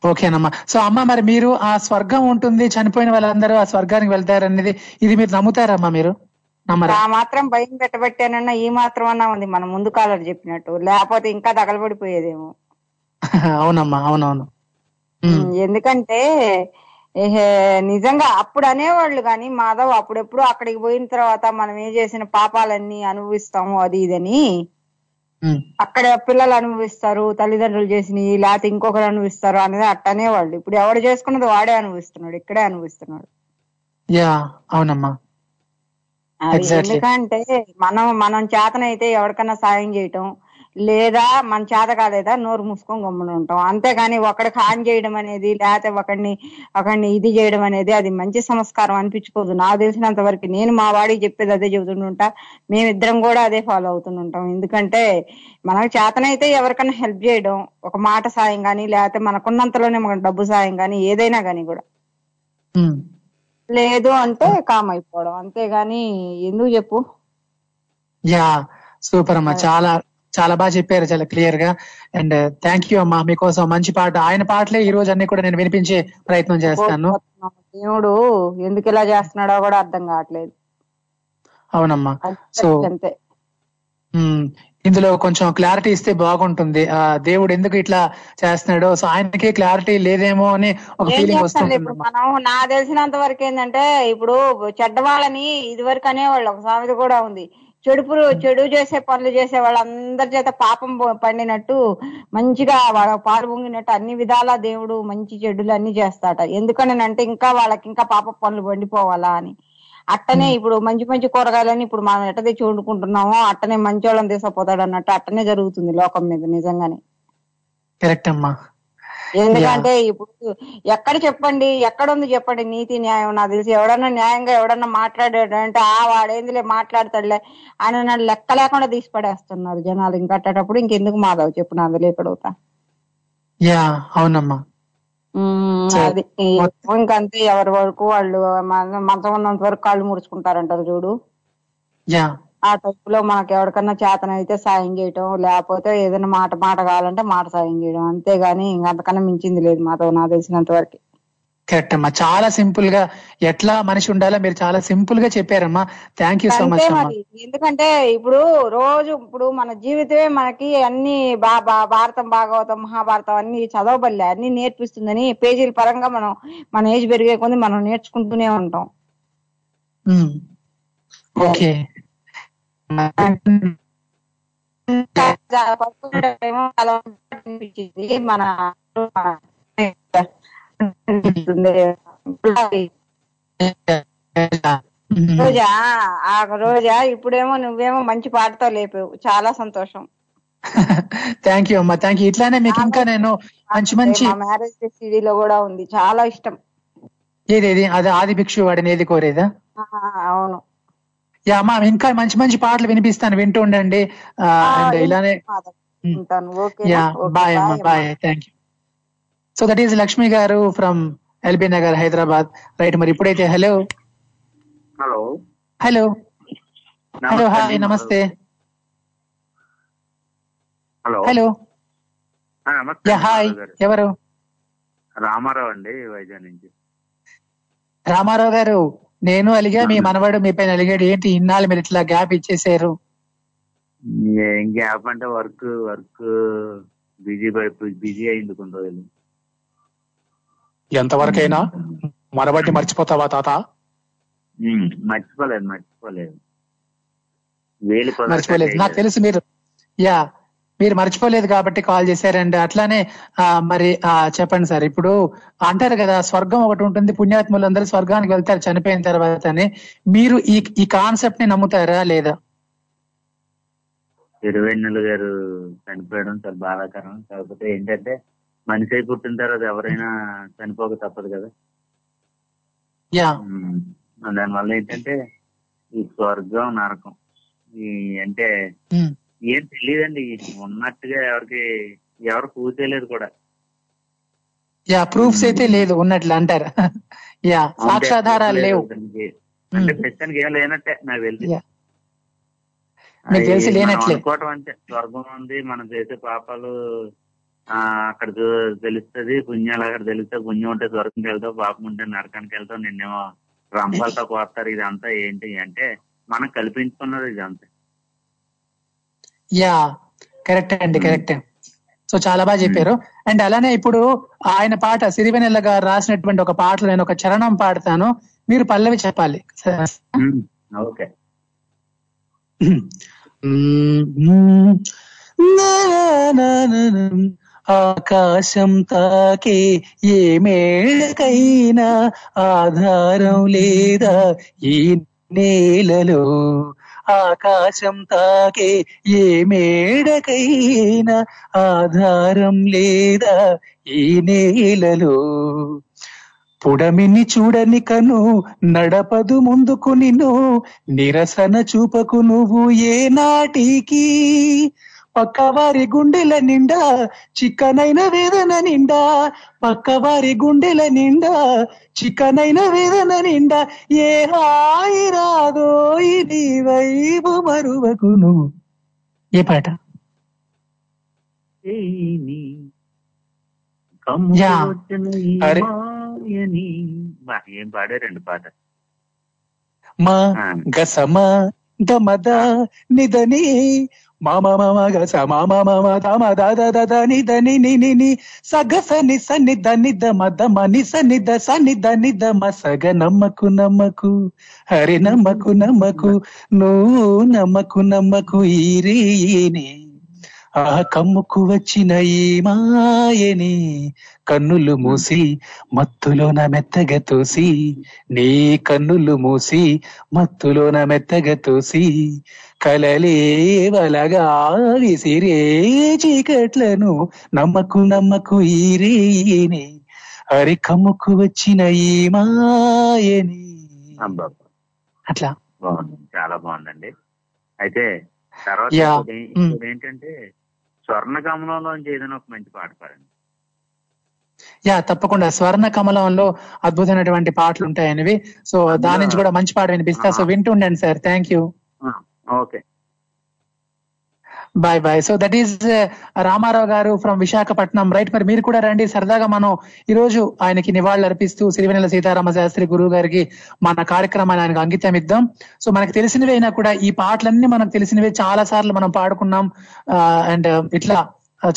ఓకేనమ్మా. సో అమ్మ, మరి మీరు ఆ స్వర్గం ఉంటుంది, చనిపోయిన వాళ్ళందరూ ఆ స్వర్గానికి వెళ్తారనేది, ఇది మీరు నమ్ముతారమ్మా? మీరు ఆ మాత్రం భయం పెట్టబెట్టానన్నా ఈ మాత్రం అన్నా ఉంది మనం ముందు కాలం చెప్పినట్టు, లేకపోతే ఇంకా తగలబడిపోయేదేమో. అవునమ్మా, అవునవును. ఎందుకంటే నిజంగా అప్పుడు అనేవాళ్ళు, కానీ మాధవ్ అప్పుడెప్పుడు అక్కడికి పోయిన తర్వాత మనం ఏం చేసిన పాపాలన్నీ అనుభవిస్తాము అది ఇదని, అక్కడ పిల్లలు అనుభవిస్తారు, తల్లిదండ్రులు చేసినవి, లేకపోతే ఇంకొకరు అనుభవిస్తారు అనేది అట్టనే వాళ్ళు. ఇప్పుడు ఎవడు చేసుకున్నది వాడే అనుభవిస్తున్నాడు, ఇక్కడే అనుభవిస్తున్నాడు. అవునమ్మా, ఎందుకంటే మనం చేతనైతే ఎవరికన్నా సాయం చేయటం, లేదా మన చేత కాలేదా నోరు మూసుకొని గమ్మున ఉంటాం, అంతేగాని ఒకడికి హాని చేయడం అనేది, లేకపోతే ఒకడిని ఇది చేయడం అనేది అది మంచి సంస్కారం అనిపించుకోదు నాకు తెలిసినంత వరకు. నేను మా వాడికి చెప్పేది అదే చెబుతుంటుంటా, మేమిద్దరం కూడా అదే ఫాలో అవుతుంటాం. ఎందుకంటే మనకు చేతనైతే ఎవరికైనా హెల్ప్ చేయడం, ఒక మాట సాయం కానీ, లేకపోతే మనకున్నంతలోనే మనకు డబ్బు సాయం కానీ, ఏదైనా కానీ కూడా, లేదు అంటే కామ్ అయిపోవడం, అంతేగాని ఎందుకు చెప్పు. యా, సూపర్ అమ్మా, చాలా చాలా బాగా చెప్పారు, చాలా క్లియర్ గా. అండ్ థ్యాంక్ యూ అమ్మా, మీకోసం మంచి పాట, ఆయన పాటలే ఈ రోజు అన్ని కూడా నేను వినిపించే ప్రయత్నం చేస్తాను. దేవుడు ఎందుకు ఇలా చేస్తున్నాడో కూడా అర్థం కావట్లేదు. అవునమ్మా, సో అంతే, ఇందులో కొంచెం క్లారిటీ ఇస్తే బాగుంటుంది. ఆ దేవుడు ఎందుకు ఇట్లా చేస్తున్నాడో సో ఆయనకే క్లారిటీ లేదేమో అని ఒక ఫీలింగ్ వస్తుంది. మనం నాకు తెలిసినంత వరకు ఏంటంటే, ఇప్పుడు చెడ్డవాళ్ళని ఇదివరకు అనేవాళ్ళు, ఒక సామెత కూడా ఉంది, చెడు చేసే పనులు చేసే వాళ్ళందరి చేత పాపం పండినట్టు మంచిగా వాళ్ళ పాలు పొంగినట్టు అన్ని విధాలా దేవుడు మంచి చెడులు అన్ని చేస్తాట. ఎందుకని అంటే ఇంకా వాళ్ళకి ఇంకా పాప పనులు పండిపోవాలా అని. అట్టనే ఇప్పుడు మంచి మంచి కూరగాయలని ఇప్పుడు మనం ఎట్ట తెచ్చి వండుకుంటున్నామో అట్టనే మంచి వాళ్ళని తీసుకుపోతాడు అన్నట్టు అట్టనే జరుగుతుంది లోకం మీద నిజంగానే. కరెక్ట్ అమ్మా, ఎందుకంటే ఇప్పుడు ఎక్కడ చెప్పండి, ఎక్కడుంది చెప్పండి నీతి న్యాయం? నాకు తెలిసి ఎవడన్నా న్యాయంగా ఎవడన్నా మాట్లాడాడంటే ఆ వాడేందులే మాట్లాడతాడులే అని నన్ను లెక్క లేకుండా తీసి పడేస్తున్నారు జనాలు. ఇంకా అట్టేటప్పుడు ఇంకెందుకు మాధవ్ చెప్పు, నా అందులో ఎక్కడవుతా. అవునమ్మా, అది ఇంకంతే, ఎవరి వరకు వాళ్ళు మంచం ఉన్నంత వరకు కాళ్ళు ముడుచుకుంటారంటారు చూడు. ఆ టైప్ లో మనకు ఎవరికన్నా చేతనైతే సాయం చేయటం, లేకపోతే ఏదైనా మాట కావాలంటే మాట సాయం చేయడం, అంతేగాని ఇంకంతకన్నా మించింది లేదు మాతో నాకు తెలిసినంత వరకు. కరెక్ట్ అమ్మా, చాలా సింపుల్ గా ఎట్లా మనిషి ఉండాలో మీరు చాలా సింపుల్ గా చెప్పారమ్మా, థ్యాంక్ యూ సో మచ్. ఎందుకంటే ఇప్పుడు రోజు ఇప్పుడు మన జీవితమే మనకి అన్ని భారతం, భాగవతం, మహాభారతం అన్ని చదవబడలే, అన్ని నేర్పిస్తుందని పేజీల పరంగా మనం మన ఏజ్ పెరిగే కొంది మనం నేర్చుకుంటూనే ఉంటాం. ఓకే, మన రోజా ఆ రోజా ఇప్పుడేమో నువ్వేమో మంచి పాటతో లేపావు, చాలా సంతోషం. థ్యాంక్ యూ అమ్మా, థ్యాంక్ యూ. ఇట్లానే మీకు ఇంకా నేను మంచి మంచి మ్యారేజ్ సిడీలో కూడా ఉంది, చాలా ఇష్టం. ఏదేది అది ఆది భిక్షు వాడిని ఏది కోరేదా? అవును. యా అమ్మా, ఇంకా మంచి మంచి పాటలు వినిపిస్తాను, వింటూ ఉండండి. అండ్ ఇలానే బాయ్ అమ్మా, bye, thank you. So that is Lakshmi గారు from LB Nagar, Hyderabad, right. మరి ఇప్పుడైతే hello hello hello hello hi నమస్తే హలో హాయ్, ఎవరు? రామారావు అండి, వైజాగ్ నుంచి. రామారావు గారు, నేను అలిగా, మీ మనవాడు మీ పైన అలిగాడు, ఏంటి ఇన్నాళ్ళు మీరు ఇట్లా గ్యాప్ ఇచ్చేసారు? ఏం గ్యాప్ అంటే వర్క్ బిజీ అయింది కొన్ని రోజులు. ఎంతవరకైనా మనబట్టి మర్చిపోతావా తాత? మర్చిపోలేదు నాకు తెలుసు. మీరు మర్చిపోలేదు కాబట్టి కాల్ చేశారండి. అట్లానే మరి చెప్పండి సార్, ఇప్పుడు అంటారు కదా స్వర్గం ఒకటి ఉంటుంది, పుణ్యాత్ములు అందరూ స్వర్గానికి వెళ్తారు చనిపోయిన తర్వాత, మీరు ఈ కాన్సెప్ట్ ని నమ్ముతారా లేదా? తిరువెన్నెల గారు చనిపోయడం చాలా బాధాకరం. కాకపోతే ఏంటంటే మనిషి అయి పుట్టిన తర్వాత ఎవరైనా చనిపోక తప్పదు కదా. దానివల్ల ఏంటంటే ఈ స్వర్గం నరకం ఈ అంటే ఏం తెలియదండి, ఉన్నట్టుగా ఎవరు ప్రూఫ్ చేయలేరు కూడా. ప్రూఫ్స్ అయితే లేదు ఉన్నట్లు అంటారు, సాక్ష్యాధారాలు లేవు అంటే ప్రస్తుతానికి ఏం లేనట్టే నాకు తెలిసి. అనుకోవటం అంటే స్వర్గం ఉంది, మనం చేసే పాపాలు అక్కడ తెలుస్తుంది, పుణ్యాలు అక్కడ తెలుస్తాయి. పుణ్యం ఉంటే స్వర్గంకి వెళ్తావు, పాపం ఉంటే నరకానికి వెళ్తావు, నిన్నేమో రంపాలతో కోస్తారు. ఇదంతా ఏంటి అంటే మనకు కల్పించుకున్నారు ఇదంతా. యా కరెక్ట్ అండి, కరెక్ట్. సో చాలా బాగా చెప్పారు. అండ్ అలానే ఇప్పుడు ఆయన పాట సిరివెన్నెల గారు రాసినటువంటి ఒక పాటలో నేను ఒక చరణం పాడతాను, మీరు పల్లవి చెప్పాలి. ఓకే. ఆకాశం తాకే ఏ మేడకైనా ఆధారం లేదా ఈ నేలలో, ఆకాశం తాకే ఏ మేడకైనా ఆధారం లేదా ఈ నేలలో, పుడమిని చూడని కను నడపదు ముందుకు నిన్ను, నిరసన చూపకు నువ్వు ఏ నాటికి, పక్కవారి గుండెల నిండా చిక్కనైన వేదన నిండా, పక్కవారి గుండెల నిండా చిక్కనైన వేదన నిండా, ఏ హాయి రాదో ఇది వైపు మరువకును. ఏ పాట? ఏం పాడారండి పాట? మా గసమ గమద నిదని మామ మామ గస మామ మామ తమ దద దద నిదని నిని సగస నిస నిద నిద మద మనిస నిద సనిద నిద మసగ నమ్మకు నమ్మకు హరి నమ్మకు నమ్మకు నువ్వు నమ్మకు నమ్మకు ఈరీని ఆ కమ్ముకు వచ్చిన ఈ మాయని, కన్నులు మూసి మత్తులోన మెత్తగా తోసి, నీ కన్నులు మూసి మత్తులోన మెత్తగా తోసి, కలలేవలగా విసిరే చీకట్లను నమ్మకు నమ్మకు ఈరేని, అరి కమ్ముకు వచ్చిన ఈ మాయని. అట్లా బాగుంది, చాలా బాగుందండి. అయితే తర్వాత ఏంటంటే స్వర్ణ కమలంలోంచి ఏదైనా ఒక మంచి పాట పాడండి. యా తప్పకుండా, స్వర్ణ కమలంలో అద్భుతమైనటువంటి పాటలు ఉంటాయనివి. సో దాని నుంచి కూడా మంచి పాట వినిపిస్తా, సో వింటూ ఉండండి sir. Thank you. Okay, bye bye. So that is Ramarao గారు ఫ్రమ్ విశాఖపట్నం, రైట్. మరి మీరు కూడా రండి, సరదాగా మనం ఈ రోజు ఆయనకి నివాళులు అర్పిస్తూ సిరివెన్నెల సీతారామ శాస్త్రి గురువు గారికి మన కార్యక్రమాన్ని ఆయనకు అంకితం ఇద్దాం. సో మనకు తెలిసినవి అయినా కూడా ఈ పాటలన్నీ మనకు తెలిసినవే, చాలా సార్లు మనం పాడుకున్నాం అండ్ ఇట్లా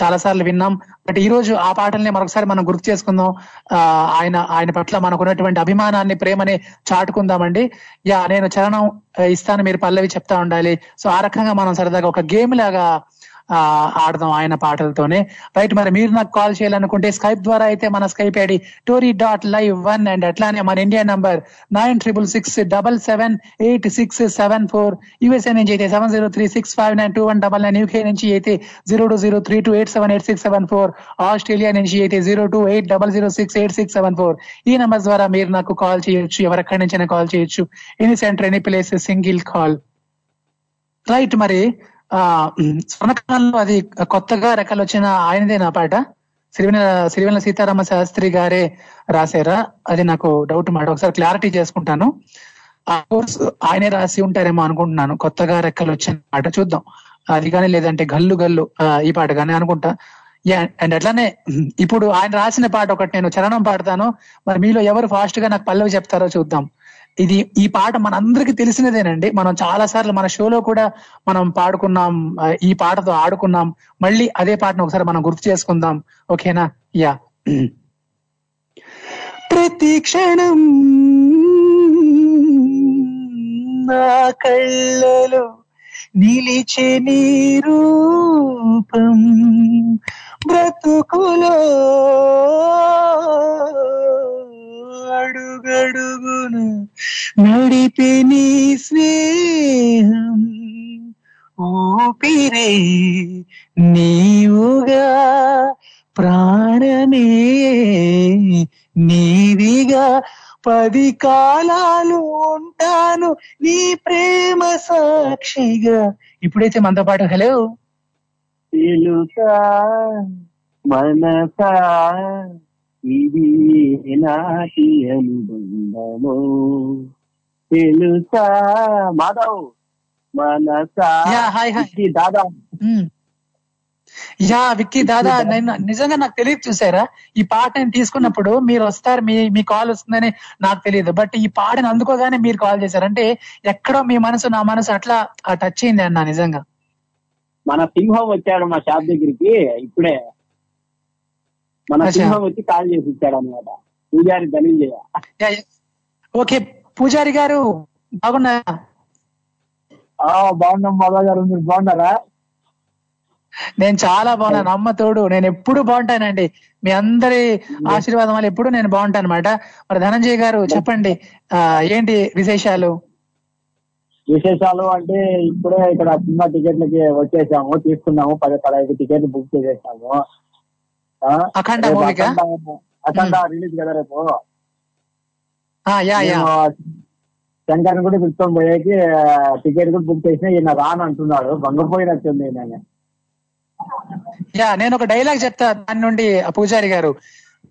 చాలా సార్లు విన్నాం. బట్ ఈ రోజు ఆ పాటల్ని మరొకసారి మనం గుర్తు చేసుకుందాం, ఆయన పట్ల మనకున్నటువంటి అభిమానాన్ని, ప్రేమని చాటుకుందామండి. యా నేను చరణం ఇస్తాను, మీరు పల్లవి చెప్తా ఉండాలి. సో ఆ రకంగా మనం సరదాగా ఒక గేమ్ లాగా ఆడదాం ఆయన పాటలతోనే, రైట్. మరి మీరు నాకు కాల్ చేయాలనుకుంటే స్కైప్ ద్వారా అయితే మన స్కైప్ ఐడి tori.live1 అండ్ అట్లానే మన ఇండియా నంబర్ 9666778674, యూఎస్ఏ నుంచి అయితే 7036592199, యూకే నుంచి అయితే 02032878674, ఆస్ట్రేలియా నుంచి అయితే 028006867 4. ఈ నంబర్ ద్వారా మీరు నాకు కాల్ చేయొచ్చు, ఎవరెక్కడి నుంచైనా కాల్ చేయొచ్చు, any centre any place single call, right. మరి స్వర్ణకాలంలో అది కొత్తగా రెక్కలు వచ్చిన ఆయనదే నా పాట, సిరివెన్నెల సీతారామ శాస్త్రి గారే రాశారా? అది నాకు డౌట్ మాట, ఒకసారి క్లారిటీ చేసుకుంటాను. కోర్స్ ఆయనే రాసి ఉంటారేమో అనుకుంటున్నాను, కొత్తగా రెక్కలు వచ్చిన పాట. చూద్దాం అది కానీ లేదంటే గల్లు గల్లు ఈ పాట కానీ అనుకుంటా. అండ్ అట్లానే ఇప్పుడు ఆయన రాసిన పాట ఒకటి నేను చరణం పాడతాను, మరి మీలో ఎవరు ఫాస్ట్ గా నాకు పల్లవి చెప్తారో చూద్దాం. ఇది ఈ పాట మనందరికీ తెలిసినదేనండి, మనం చాలా సార్లు మన షోలో కూడా మనం పాడుకున్నాం, ఈ పాటతో ఆడుకున్నాం. మళ్ళీ అదే పాటను ఒకసారి మనం గుర్తు చేసుకుందాం, ఓకేనా? యా. ప్రతి క్షణం నా కళ్ళలో నిలిచే నీ రూపం, బ్రతుకులో అడుగడుగున నడిపే నీ స్నేహం, ఊపిరే నీవుగా ప్రాణమే నీవిగా, పది కాలాలు ఉంటాను నీ ప్రేమ సాక్షిగా. ఇప్పుడైతే మనతో పాటు హలో తెలుసా మనసా ఇది నాటి అనుబంధము, తెలుసా మాధవ్ మనసా. దాదా యా విక్కీ దాదా, నేను నిజంగా నాకు తెలియదు. చూసారా, ఈ పాట నేను తీసుకున్నప్పుడు మీరు వస్తారు, మీ కాల్ వస్తుందని నాకు తెలియదు. బట్ ఈ పాటను అందుకోగానే మీరు కాల్ చేశారు అంటే ఎక్కడో మీ మనసు నా మనసు అట్లా టచ్ అయింది అన్న. నిజంగా మన సింహం వచ్చాడు మా షాప్ దగ్గరికి, ఇప్పుడే మన సింహం వచ్చి కాల్ చేసి ఇచ్చాడు అన్నమాట. పూజారి ధనుంజయ. ఓకే పూజారి గారు, బాగున్నారా? బాగున్నాం బాబా గారు, మీరు బాగున్నారా? నేను చాలా బాగున్నాను, అమ్మ తోడు. నేను ఎప్పుడు బాగుంటానండి, మీ అందరి ఆశీర్వాదం వల్ల ఎప్పుడు నేను బాగుంటాను అనమాట. మరి ధనంజయ్ గారు చెప్పండి, ఏంటి విశేషాలు? విశేషాలు అంటే ఇప్పుడే ఇక్కడ సినిమా టికెట్లకి వచ్చేసాము, తీసుకున్నాము 10-15 టికెట్లు బుక్ చేసేసాము. అఖండ రిలీజ్ కదా రేపు, శంకర్ కూడా పిలుచుకొని పోయేకి టికెట్ కూడా బుక్ చేసినా ఈయన రాను అంటున్నాడు, భంగపోయినట్టుంది. నేను ఒక డైలాగ్ చెప్తా దాని నుండి పూజారి గారు,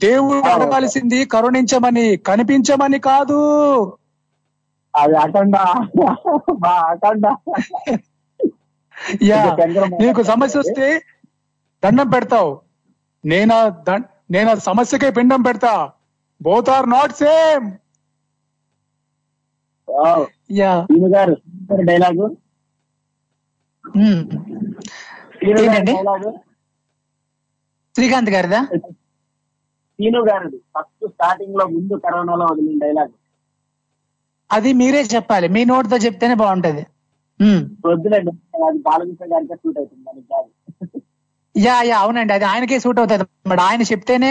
దేవుడు అడగాల్సింది కరుణించమని, కనిపించమని కాదు. అది అఖండ. నీకు సమస్య వస్తే దండం పెడతావు, నేను సమస్యకే పిండం పెడతా. Both are not same. Dialogue Srikanth గారిదా? సీను గారిది. ఫస్ట్ స్టార్టింగ్ లో ముందు కరోనాలో వదిలిన డైలాగ్ అది, మీరే చెప్పాలి, మీ నోటితో చెప్తేనే బాగుంటది. వద్దులేండి, బాలకృష్ణ గారికే సూట్ అవుతుంది. యా అవునండి, అది ఆయనకే సూట్ అవుతుంది అన్నమాట. ఆయన చెప్తేనే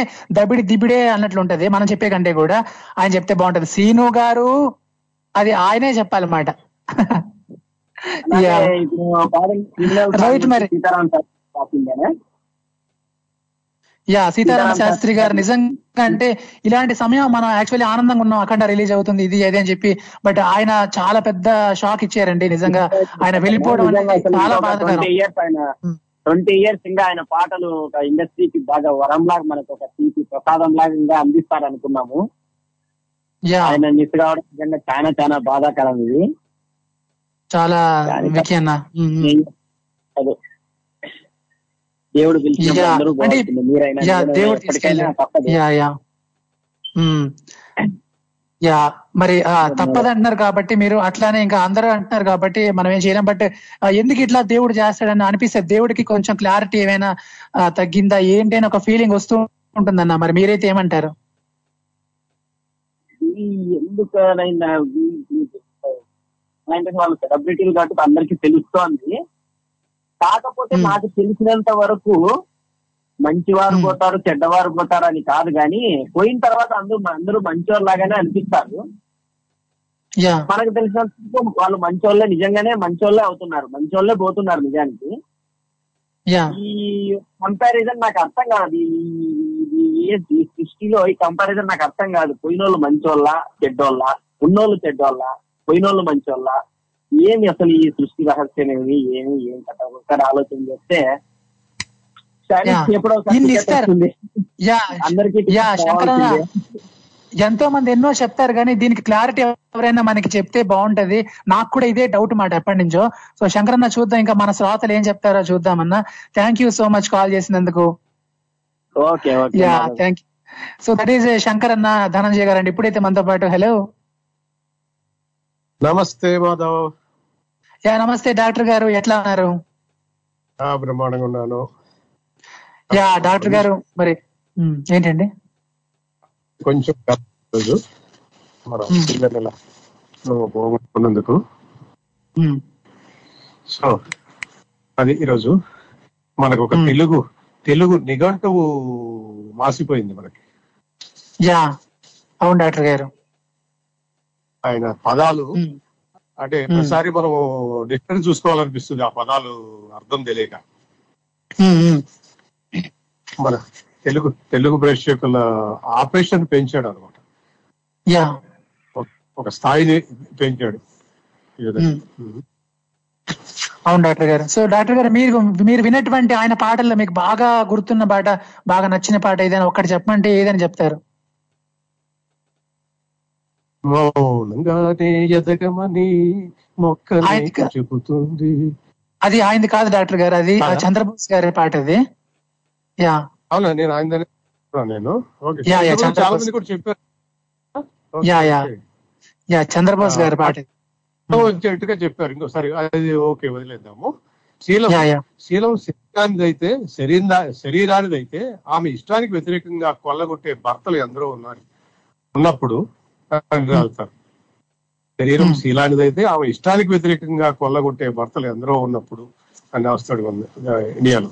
దిబిడే అన్నట్లు ఉంటది, మనం చెప్పే కంటే కూడా ఆయన చెప్తే బాగుంటది. సీను గారు అది ఆయనే చెప్పాలన్నమాట. సీతారామ శాస్త్రి గారు నిజంగా అంటే ఇలాంటి సమయం మనం యాక్చువల్లీ ఆనందంగా ఉన్నాం, అఖండ రిలీజ్ అవుతుంది ఇది అదే అని చెప్పి, బట్ ఆయన చాలా పెద్ద షాక్ ఇచ్చారండి నిజంగా. ఆయన వెళ్ళిపోవడం చాలా బాధకరం. 20 years ఇంకా ఆయన పాటలు ఒక ఇండస్ట్రీకి బాగా వరం లాగా, మనకు ఒక తీపి ప్రసాదం లాగా ఇంకా అందిస్తారనుకున్నాము. ఆయన మిస్ కావడం నిజంగా చాలా చాలా బాధాకరం. ఇది చాలా దేవుడు మరి తప్పదు అంటున్నారు కాబట్టి మీరు, అట్లానే ఇంకా అందరూ అంటున్నారు కాబట్టి మనం ఏం చేయలేం. బట్ ఎందుకు ఇట్లా దేవుడు చేస్తాడని అనిపిస్తుంది. దేవుడికి కొంచెం క్లారిటీ ఏమైనా తగ్గిందా ఏంటి అని ఒక ఫీలింగ్ వస్తూ ఉంటుందన్న. మరి మీరైతే ఏమంటారు? ఎందుకైనా వాళ్ళు సెలబ్రిటీలు కాబట్టి అందరికి తెలుస్తోంది. కాకపోతే నాకు తెలిసినంత వరకు మంచివారు పోతారు చెడ్డవారు పోతారు అని కాదు, కానీ పోయిన తర్వాత అందరూ మంచివారు లాగానే అనిపిస్తారు. మనకు తెలిసినంత వాళ్ళు మంచోళ్ళే, నిజంగానే మంచోళ్ళే అవుతున్నారు, మంచోళ్ళే పోతున్నారు నిజానికి. ఈ కంపారిజన్ నాకు అర్థం కాదు, ఈ సృష్టిలో ఈ కంపారిజన్ నాకు అర్థం కాదు. పోయినోళ్ళు మంచోళ్ళ చెడ్డోళ్ళ, ఉన్నోళ్ళు చెడ్డోళ్ళ, పోయినోళ్ళు మంచోళ్ళ, ఏమి అసలు ఈ సృష్టి రహస్యం ఏమి ఏమి ఏం కదా. ఒకసారి ఆలోచన చేస్తే ఎంతో మంది ఎన్నో చెప్తారు, కానీ దీనికి క్లారిటీ ఎవరైనా మనకి చెప్తే బాగుంటది. నాకు కూడా ఇదే డౌట్ మాట ఎప్పటి నుంచో. సో శంకరన్న చూద్దాం ఇంకా మన శ్రోతలు ఏం చెప్తారో చూద్దామన్నా. Thank you so much call చేసినందుకు. So that is Shankaranna Dhananjaya garu అండి ఇప్పుడైతే మనతో పాటు. హలో నమస్తే మాధవ్. నమస్తే డాక్టర్ గారు, ఎట్లా ఉన్నారు? బ్రహ్మాండంగా ఉన్నాను. డాక్టర్ గారు మరి ఏంటండి కొంచెం పోగొట్టుకున్నందుకు, సో అది ఈరోజు మనకు ఒక తెలుగు నిఘంటువు మాసిపోయింది మనకి. అవును డాక్టర్ గారు, ఆయన పదాలు అంటే ప్రతిసారి మనం డిక్షనరీ చూసుకోవాలనిపిస్తుంది ఆ పదాలు అర్థం తెలియక. మన తెలుగు ప్రేక్షకుల ఆపరేషన్ పెంచాడు అనమాట, ఒక స్థాయిని పెంచాడు. అవును డాక్టర్ గారు. సో డాక్టర్ గారు మీరు విన్నటువంటి ఆయన పాటల్లో మీకు బాగా గుర్తున్న పాట, బాగా నచ్చిన పాట ఏదైనా ఒకటి చెప్పమంటే ఏదని చెప్తారు? మౌనంగానే ఎదగమని మొక్కలే చెబుతుంది అది ఆయనది కాదు డాక్టర్ గారు, అది చంద్రబోస్ గారి పాట అది. యా అవునా, నేను ఆయన చంద్రబోస్ గారి పాట చెట్టుగా చెప్పారు. ఇంకోసారి అది ఓకే వదిలేద్దాము. శీలం శరీరానిదైతే శరీరానిదైతే ఆమె ఇష్టానికి వ్యతిరేకంగా కొల్లగొట్టే భర్తలు ఎందరో ఉన్నారు. ఉన్నప్పుడు శరీరం శీలానిదైతే ఆమె ఇష్టానికి వ్యతిరేకంగా కొల్లగొట్టే భర్తలు ఎందరో ఉన్నప్పుడు అని వస్తాడు ఇండియాలో.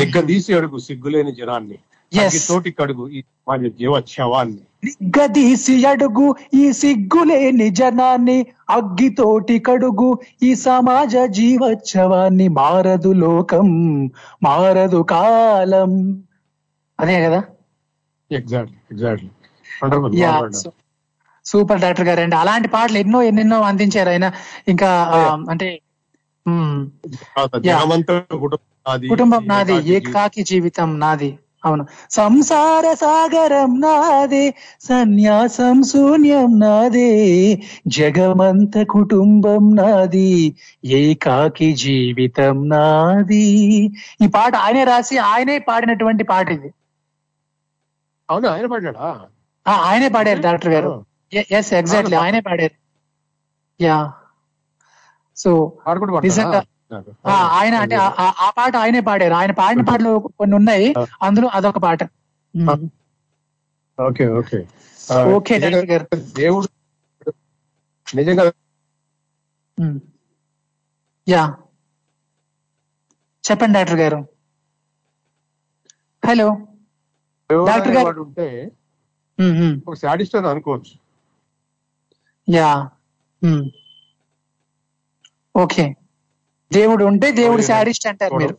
నిగ్గదీసి అడుగు సిగ్గులేని జనాన్ని, తోటి కడుగు ఈ సమాజ జీవోత్సవాన్ని. నిగ్గదీసి అడుగు ఈ సిగ్గులేని జనాన్ని, అగ్గితోటి కడుగు ఈ సమాజ జీవోత్సవాన్ని. మారదు లోకం మారదు కాలం, అదే కదా? Exactly exactly, wonderful. Super doctor గారు అండి, అలాంటి పాటలు ఎన్నో ఎన్నెన్నో అందించారు ఆయన. ఇంకా అంటే కుటుంబం నాది, ఏకాకి జీవితం నాది, అవును, సంసార సాగరం నాదే, సన్యాసం శూన్యం నాదే, జగమంత కుటుంబం నాది, ఏకాకి జీవితం నాది. ఈ పాట ఆయనే రాసి ఆయనే పాడినటువంటి పాట ఇది. అవును, ఆయన పాడాడా? ఆయనే పాడారు డాక్టర్ గారు. ఎస్ ఎగ్జాక్ట్లీ, ఆయనే పాడారు. యా, సో నిజంగా ఆయన అంటే ఆ పాట ఆయనే పాడారు. ఆయన పాడిన పాటలు కొన్ని ఉన్నాయి, అందులో అదొక పాట. ఓకే ఓకే ఓకే డాక్టర్ గారు, దేవుడు నిజంగా. యా చెప్పండి డాక్టర్ గారు. హలో డాక్టర్ గారు, ఉంటే ఒక సాడిస్ట్ అని అనుకోవచ్చు. యా ఓకే, దేవుడు ఉంటే దేవుడు శాడిస్ట్ అంటారు మీరు.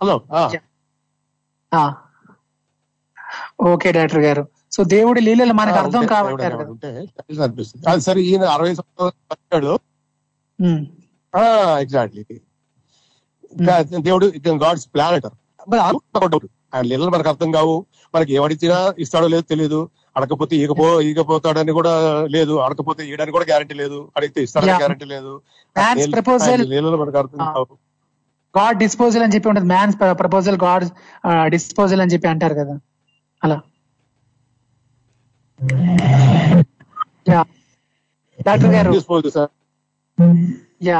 ఓకే డాక్టర్ గారు, సో దేవుడి లీలలు మనకు అర్థం కావాలంటారు కదా. సరే, ఈయన 60 సంవత్సరాలు ఎగ్జాక్ట్లీ దేవుడు, గాడ్స్ ప్లాన్ అంటారు. ఆయన లీలలు మనకు అర్థం కావు. మనకి ఏమడిచ్చినా ఇస్తాడో లేదో తెలియదు, అడకపోతే ఈగపోతాడని కూడా లేదు, అడకపోతే ఈయడానికి కూడా గ్యారంటీ లేదు, అడిగితే ఇస్తాడని గ్యారంటీ లేదు. లీలలు మనకు అర్థం కావు. గాడ్ డిస్పోజల్ అని చెప్పి ఉంటుంది, మ్యాన్స్ ప్రపోజల్ గాడ్ డిస్పోజల్ అని చెప్పి అంటారు కదా, అలా. డాక్టర్ గారు, yeah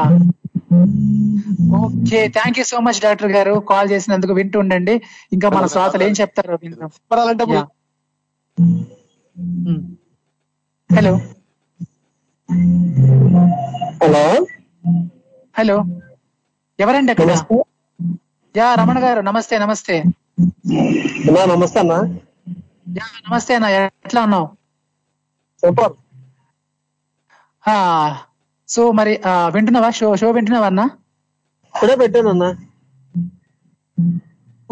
okay, thank you so much doctor గారు కాల్ చేసినందుకు. వింటూ ఉండండి, ఇంకా మన శ్రోతలు ఏం చెప్తారు. హలో హలో హలో, ఎవరండి అక్కడ? యా రమణ గారు, నమస్తే. నమస్తే నమస్తే అన్నా. నమస్తే అన్నా, ఎట్లా ఉన్నావు? సూపర్. సో మరి వింటున్నావా షో వింటున్నావా అన్నా? ఇప్పుడే పెట్టాను అన్నా.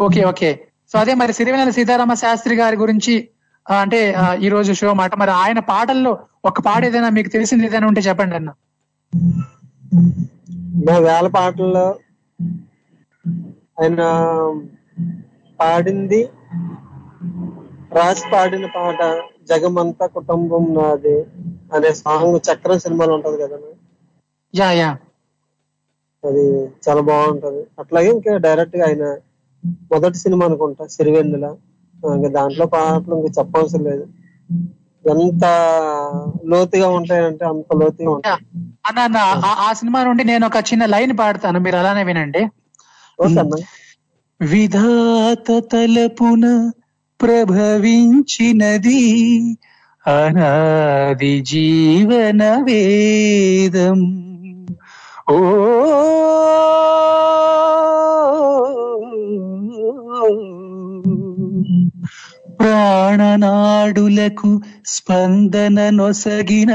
ఓకే ఓకే, సో అదే మరి సిరివెన్నెల సీతారామ శాస్త్రి గారి గురించి అంటే ఈ రోజు షో మాట. మరి ఆయన పాటల్లో ఒక పాట ఏదైనా మీకు తెలిసింది ఏదైనా ఉంటే చెప్పండి అన్న. నా వేల పాటల్లో ఆయన పాడింది, రాసి పాడిన పాట జగమంతా కుటుంబం నాది అనే సాంగ్ చక్ర సినిమాలో ఉంటది కదా. యా యా, అది చాలా బాగుంటది. అట్లాగే ఇంకా డైరెక్ట్ గా ఆయన మొదటి సినిమా అనుకుంటా సిరివెన్నెల, ఇంకా దాంట్లో పాటలు ఇంకా చెప్పవసరం లేదు, ఎంత లోతుగా ఉంటాయంటే అంత లోతుగా ఉంటాయి అన్న. ఆ సినిమా నుండి నేను ఒక చిన్న లైన్ పాడతాను, మీరు అలానే వినండి. విధాత తలపున ప్రభవించినది అనాది జీవన వేదం, ఓ ప్రాణనాడులకు స్పందన నొసగిన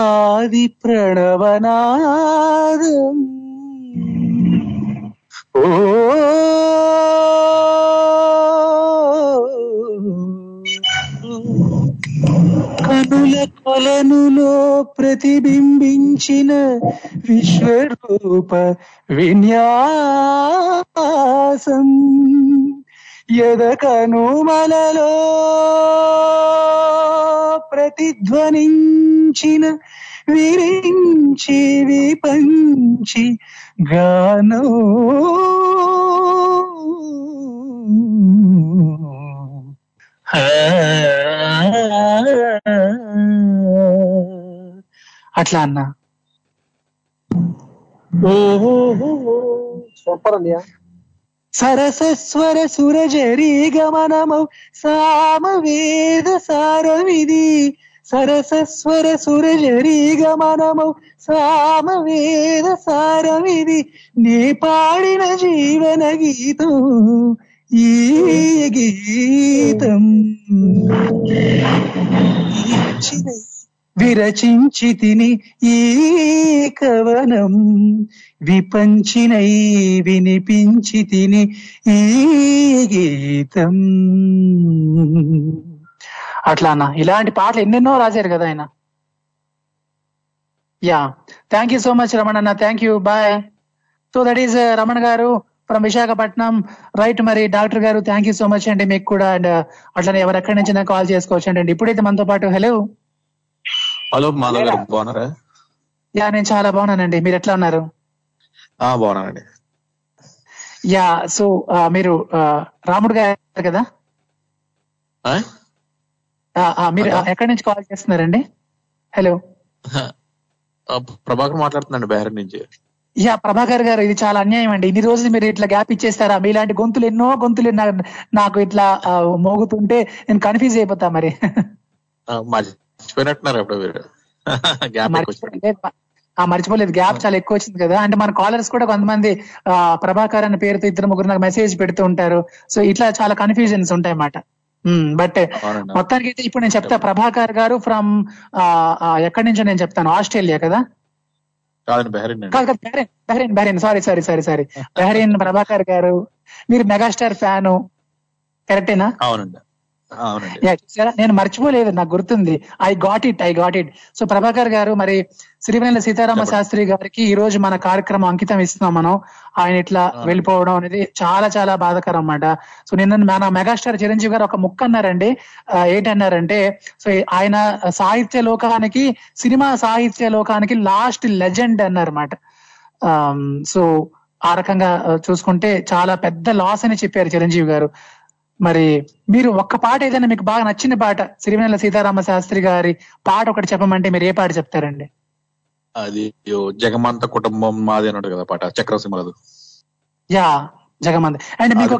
ఆది ప్రణవనాదం, ఓ కనుల కొలనులో ప్రతిబింబించిన విశ్వరూప విన్యాసం, యదకనుమలలో ప్రతిధ్వనించిన విరించి విపంచి గానో అట్లా అన్న. సూపర్ అన్నయ్య. సరసస్వర సురజరీ గమనమౌ సామవేద సారమిది, సరసస్వర సురజరీ గమనమౌ సామవేద సారమిది, నీ పాడిన జీవన గీతం ఈ గీతం విరచించి తిని ఈ కవనం, విపంచినై వినిపించి తిని ఈ గీతం. అట్లానా ఇలాంటి పాటలు ఎన్నెన్నో రాశారు కదా ఆయన. Yeah, thank you so much Ramana అన్న. Thank you, bye. So that is Ramana గారు ఫ్రమ్ విశాఖపట్నం, రైట్. మరి డాక్టర్ గారు థ్యాంక్ యూ సో మచ్ అండి మీకు కూడా. అండ్ అట్లానే ఎవరు ఎక్కడి నుంచి కాల్ చేసుకోవచ్చు అండి. ఇప్పుడైతే మనతో పాటు హలో హలో మాధవ్ గారు బాగున్నారా? యా, నేను చాలా బాగున్నానండి. మీరు ఎట్లా ఉన్నారు? బాగున్నానండి. యా, సో మీరు రాముడు గారు కదా, మీరు ఎక్కడి నుంచి కాల్ చేస్తున్నారండి? హలో, ప్రభాకర్ మాట్లాడుతున్నాను బెహ్రన్ నుంచి. యా, ప్రభాకర్ గారు ఇది చాలా అన్యాయం అండి. ఇన్ని రోజులు మీరు ఇట్లా గ్యాప్ ఇచ్చేస్తారా? మీలాంటి గొంతులు నాకు ఇట్లా మోగుతుంటే నేను కన్ఫ్యూజ్ అయిపోతా. మరి మర్చిపోలేదు, గ్యాప్ చాలా ఎక్కువ వచ్చింది కదా. అంటే మన కాలర్స్ కూడా కొంతమంది ప్రభాకర్ అనే పేరుతో ఇద్దరు ముగ్గురు నాకు మెసేజ్ పెడుతూ ఉంటారు. సో ఇట్లా చాలా కన్ఫ్యూజన్స్ ఉంటాయి అన్నమాట. బట్ మొత్తానికి అయితే ఇప్పుడు నేను చెప్తా. ప్రభాకర్ గారు ఫ్రమ్ ఎక్కడి నుంచో నేను చెప్తాను, ఆస్ట్రేలియా కదా? బెహ్రెయిన్. Sorry, Bahrain. ప్రభాకర్ గారు మీరు మెగాస్టార్ ఫ్యాను, కరెక్టేనా? అవునండి, నేను మర్చిపోలేదు, నాకు గుర్తుంది. I got it. So Prabhakar గారు, మరి శ్రీవెన్నెల సీతారామ శాస్త్రి గారికి ఈ రోజు మన కార్యక్రమం అంకితం ఇస్తున్నాం మనం. ఆయన ఇట్లా వెళ్ళిపోవడం అనేది చాలా చాలా బాధాకరం అన్నమాట. సో నిన్న మన మెగాస్టార్ చిరంజీవి గారు ఒక ముక్క అన్నారండి. ఏంటన్నారంటే, సో ఆయన సాహిత్య లోకానికి, సినిమా సాహిత్య లోకానికి లాస్ట్ లెజెండ్ అన్నారన్నమాట. సో ఆ రకంగా చూసుకుంటే చాలా పెద్ద లాస్ అని చెప్పారు చిరంజీవి గారు. మరి మీరు ఒక్క పాట, ఏదైనా మీకు బాగా నచ్చిన పాట, సిరివెన్నెల సీతారామ శాస్త్రి గారి పాట ఒకటి చెప్పమంటే మీరు ఏ పాట చెప్తారండి? అది జగమంత కుటుంబం మాది అన్నట్టు కదా పాట, చక్ర సినిమా. యా, జగమంత. అండ్ మీకు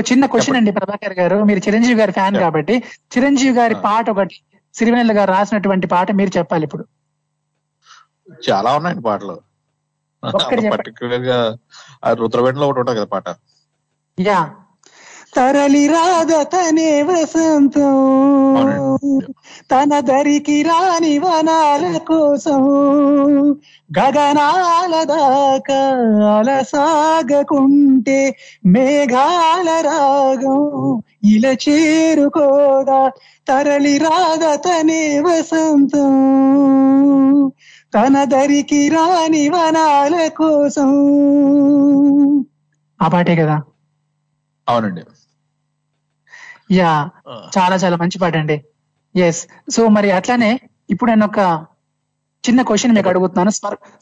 ఒక చిన్న క్వశ్చన్ అండి ప్రభాకర్ గారు, మీరు చిరంజీవి గారి ఫ్యాన్ కాబట్టి, చిరంజీవి గారి పాట ఒకటి, సిరివెన్నెల గారు రాసినటువంటి పాట మీరు చెప్పాలి ఇప్పుడు. చాలా ఉన్నాయండి పాటలు. పర్టికులర్ గా రుద్రవేణిలో ఒకటి ఉంటుంది కదా పాట, తరలి రాధతనే వసంతం, తన దరికి రాని వనాల కోసం, గగనాల దాకా సాగకుంటే మేఘాల రాగం ఇలా చేరుకోదా, తరలి రాధతనే వసంతం, తన దరికి రాని వనాల కోసం. ఆ పాటే కదా? అవునండి. యా, చాలా చాలా మంచి పాట అండి. ఎస్. సో మరి అట్లానే ఇప్పుడు నేను ఒక చిన్న క్వశ్చన్ మీకు అడుగుతున్నాను.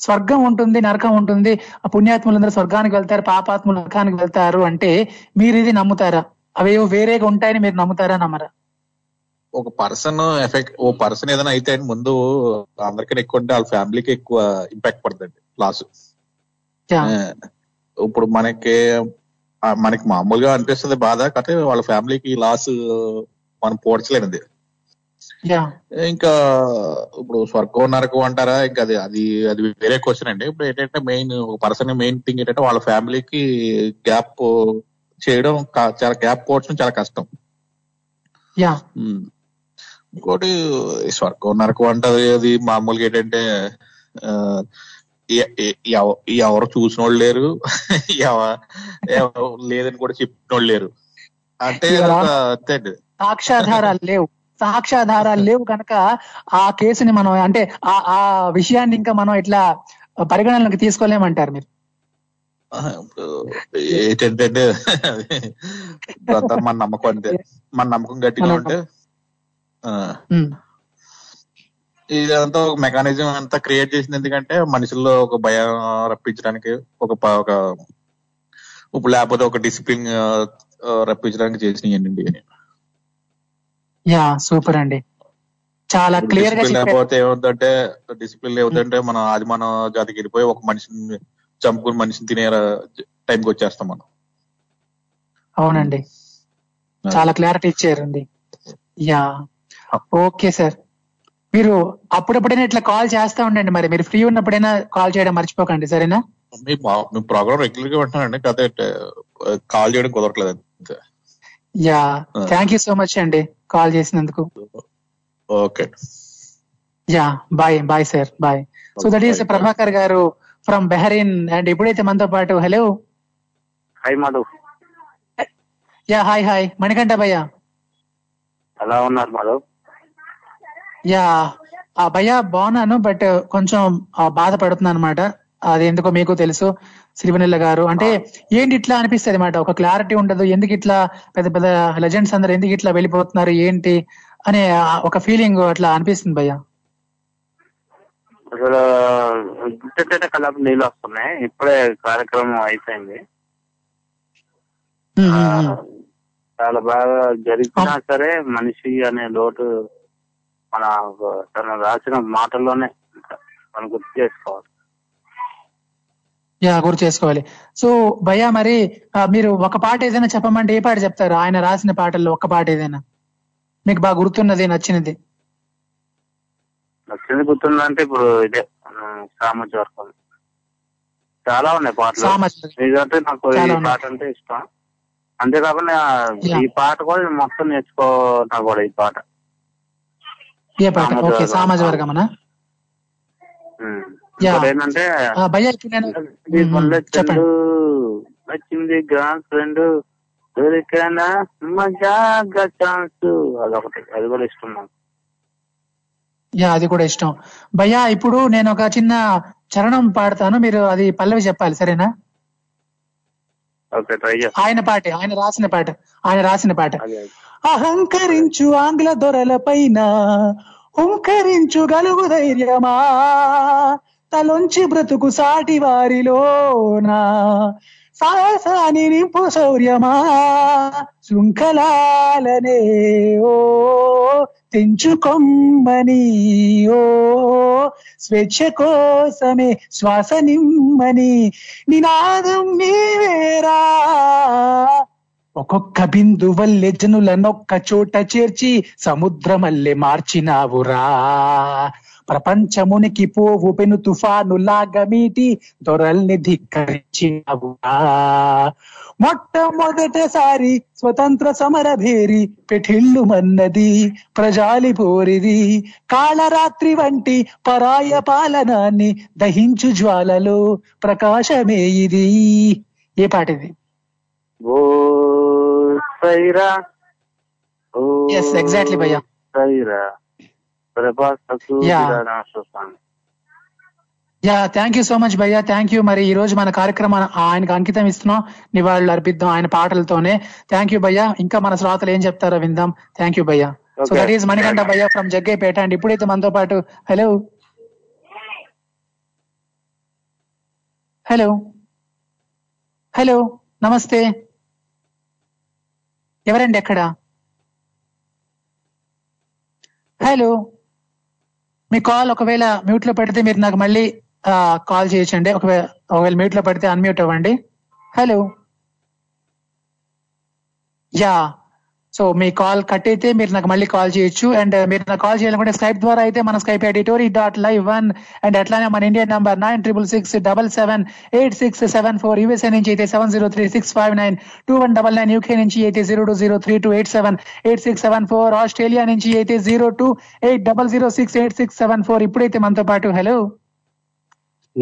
స్వర్గం ఉంటుంది, నరకం ఉంటుంది, ఆ పుణ్యాత్ములందరూ స్వర్గానికి వెళ్తారు, పాపాత్ములు నరకానికి వెళ్తారు అంటే మీరు ఇది నమ్ముతారా? అవేవో వేరేగా ఉంటాయని మీరు నమ్ముతారా, నమ్మరా? ఓ పర్సన్ ఏదైనా అయితే ముందు అందరికీ ఎక్కువ ఉంటే వాళ్ళ ఫ్యామిలీకి ఎక్కువ ఇంపాక్ట్ పడుతుంది లాస్. ఇప్పుడు మనకి మామూలుగా అనిపిస్తుంది బాధ, కాకపోతే వాళ్ళ ఫ్యామిలీకి లాస్ మనం పోడ్చలేనిది. ఇంకా ఇప్పుడు స్వర్గం నరకం అంటారా, ఇంకా అది వేరే క్వశ్చన్ అండి. ఇప్పుడు ఏంటంటే మెయిన్ థింగ్ ఏంటంటే వాళ్ళ ఫ్యామిలీకి గ్యాప్ చేయడం, చాలా గ్యాప్ పోడ్చడం చాలా కష్టం. ఇంకోటి స్వర్గం నరకం అంటారు, అది మామూలుగా ఏంటంటే ఎవరు చూసిన వాళ్ళు లేరు, లేదని కూడా చెప్పిన వాళ్ళు లేరు. అంటే సాక్ష్యాధారాలు లేవు కనుక ఆ కేసుని మనం, అంటే ఆ విషయాన్ని ఇంకా మనం ఇట్లా పరిగణనలోకి తీసుకోలేమంటారు మీరు. ఏంటంటే మన నమ్మకం గట్టిగా ఉంటే ఇదంతా ఒక మెకానిజం అంతా క్రియేట్ చేసింది ఎందుకంటే మనుషుల్లో ఒక భయం రప్పించడానికి, ఒక ఇప్పుడు లేకపోతే ఒక డిసిప్లిన్ రప్పించడానికి చేసినవి. యా సూపర్ అండి, చాలా క్లియర్ గా లేకపోతే ఏమవుతుందంటే డిసిప్లిన్ లేదంటే మనం అది మన జాతికి వెళ్ళిపోయి ఒక మనిషిని చంపుకుని మనిషిని తినే టైంకి వచ్చేస్తాం మనం. అవునండి, చాలా క్లారిటీ ఇచ్చారండి. యా ఓకే సార్, మీరు అప్పుడప్పుడైనా ఇట్లా కాల్ చేస్తా ఉండండి, మరి మీరు ఫ్రీ ఉన్నప్పుడైనా కాల్ చేయడం మర్చిపోకండి, సరేనా? మీ ప్రోగ్రామ్ రెగ్యులర్ గా ఉంటున్నానండి, కాకపోతే కాల్ చేయడం కుదరట్లేదు. Yeah thank you so much అండి కాల్ చేసినందుకు. Okay yeah bye bye sir bye. So that is Prabhakar గారు ఫ్రమ్ బెహరీన్ అండ్ ఇప్పుడైతే మనతో పాటు hello hi Madhav. Yeah hi hi Manikanta భయ్యా, ఎలా ఉన్నారు మాధవ్? యా భయ్యా బాగున్నాను, బట్ కొంచెం బాధపడుతున్నాను అనమాట. అది ఎందుకో మీకు తెలుసు శ్రీవెన్నెల గారు, అంటే ఏంటి ఇట్లా అనిపిస్తుంది అనమాట, ఒక క్లారిటీ ఉండదు, ఎందుకు ఇట్లా పెద్ద పెద్ద లెజెండ్స్ అందరు ఎందుకు ఇట్లా వెళ్ళిపోతున్నారు ఏంటి అనే ఒక ఫీలింగ్ అట్లా అనిపిస్తుంది భయ్యా. అసలు గుట్టెట్టే కల్లా నీళ్ళు వస్తున్నాయి, ఇప్పుడే కార్యక్రమం అయిపోయింది, చాలా బాగా జరిగినా సరే మనిషి అనే లోటు మన తను రాసిన మాటల్లోనే మనం గుర్తు చేసుకోవాలి. యా గుర్తు చేసుకోవాలి. సో భయ్యా మరి మీరు ఒక పాట ఏదైనా చెప్పమంటే ఏ పాట చెప్తారు ఆయన రాసిన పాటల్లో? ఒక్క పాట ఏదైనా మీకు బాగా గుర్తున్నది, నచ్చినది. నచ్చింది గుర్తుందంటే ఇప్పుడు ఇదే సామాజిక వర్గం చాలా ఉన్నాయి పాటలు, నాకు ఈ పాట అంటే ఇష్టం. అంతేకాకుండా ఈ పాట కూడా మొత్తం నేర్చుకోనా కూడా, ఈ పాట ఏ పాట? ఓకే సామాజిక వర్గమనా? ఏంటంటే వచ్చింది గ్రాండ్ ఫ్రెండ్ దొరికైనా మజాగా ఛాన్స్, అదొకటి, అది కూడా ఇష్టం నాకు. యా అది కూడా ఇష్టం భయ్యా. ఇప్పుడు నేను ఒక చిన్న చరణం పాడతాను, మీరు అది పల్లవి చెప్పాలి, సరేనా? ఆయన పాటే, ఆయన రాసిన పాట, ఆయన రాసిన పాట. అహంకరించు ఆంగ్ల దొరల పైన హుంకరించు గలుగు ధైర్యమా, తలొంచి బ్రతుకు సాటి వారిలోనా, సాహసాని నింపు శౌర్యమా, శృంఖలాలనే ఓ తెంచుకొమ్మని, ఓ స్వేచ్ఛ కోసమే శ్వాస నిమ్మని, నినాదం నీవేరా, ఒక్కొక్క బిందు వల్లే జనులనొక్క చోట చేర్చి సముద్రమల్లె మార్చినావురా, ప్రపంచమునికి పోవు పెను తుఫానులాగమీటి దొరల్ని ధిక్కరించినావురా, మొట్టమొదటిసారి స్వతంత్ర సమర భేరి పెఠిల్లు మన్నది ప్రజాలి పోరిది, కాళరాత్రి వంటి పరాయ పాలనాన్ని దహించు జ్వాలలో ప్రకాశమే ఇది. ఏ పాటిది? ఎగ్జాక్ట్లీ భయ్యా, థ్యాంక్ యూ సో మచ్ భయ్యా, థ్యాంక్ యూ. మరి ఈ రోజు మన కార్యక్రమం ఆయనకు అంకితం ఇస్తున్నాం, నివాళులు అర్పిద్దాం ఆయన పాటలతోనే. థ్యాంక్ యూ భయ్యా. ఇంకా మన శ్రోతలు ఏం చెప్తారో విందాం. థ్యాంక్ యూ భయ్యా. సో దట్ ఈస్ మణికంఠ భయ్యా ఫ్రమ్ జగ్గైపేట అండ్ ఇప్పుడైతే మనతో పాటు హలో హలో హలో నమస్తే. ఎవరండి ఎక్కడ? హలో, మీ కాల్ ఒకవేళ మ్యూట్ లో పెడితే మీరు నాకు మళ్ళీ కాల్ చేయొచ్చండి, ఒకవేళ మ్యూట్ లో పెడితే అన్మ్యూట్ అవ్వండి. హలో యా, సో మీ కాల్ కట్ అయితే మీరు నాకు మళ్ళీ కాల్ చేయొచ్చు. అండ్ మీరు నాకు కాల్ చేయాలనుకుంటే స్కైప్ ద్వారా అయితే మన స్కైప్ @tori.live1 అండ్ అట్లానే మన ఇండియా నంబర్ 9666778674, యూఎస్ఏ నుంచి అయితే 7036592199, యూకే నుంచి అయితే 02032878674, ఆస్ట్రేలియా నుంచి అయితే 028006867. ఇప్పుడైతే మనతో పాటు హలో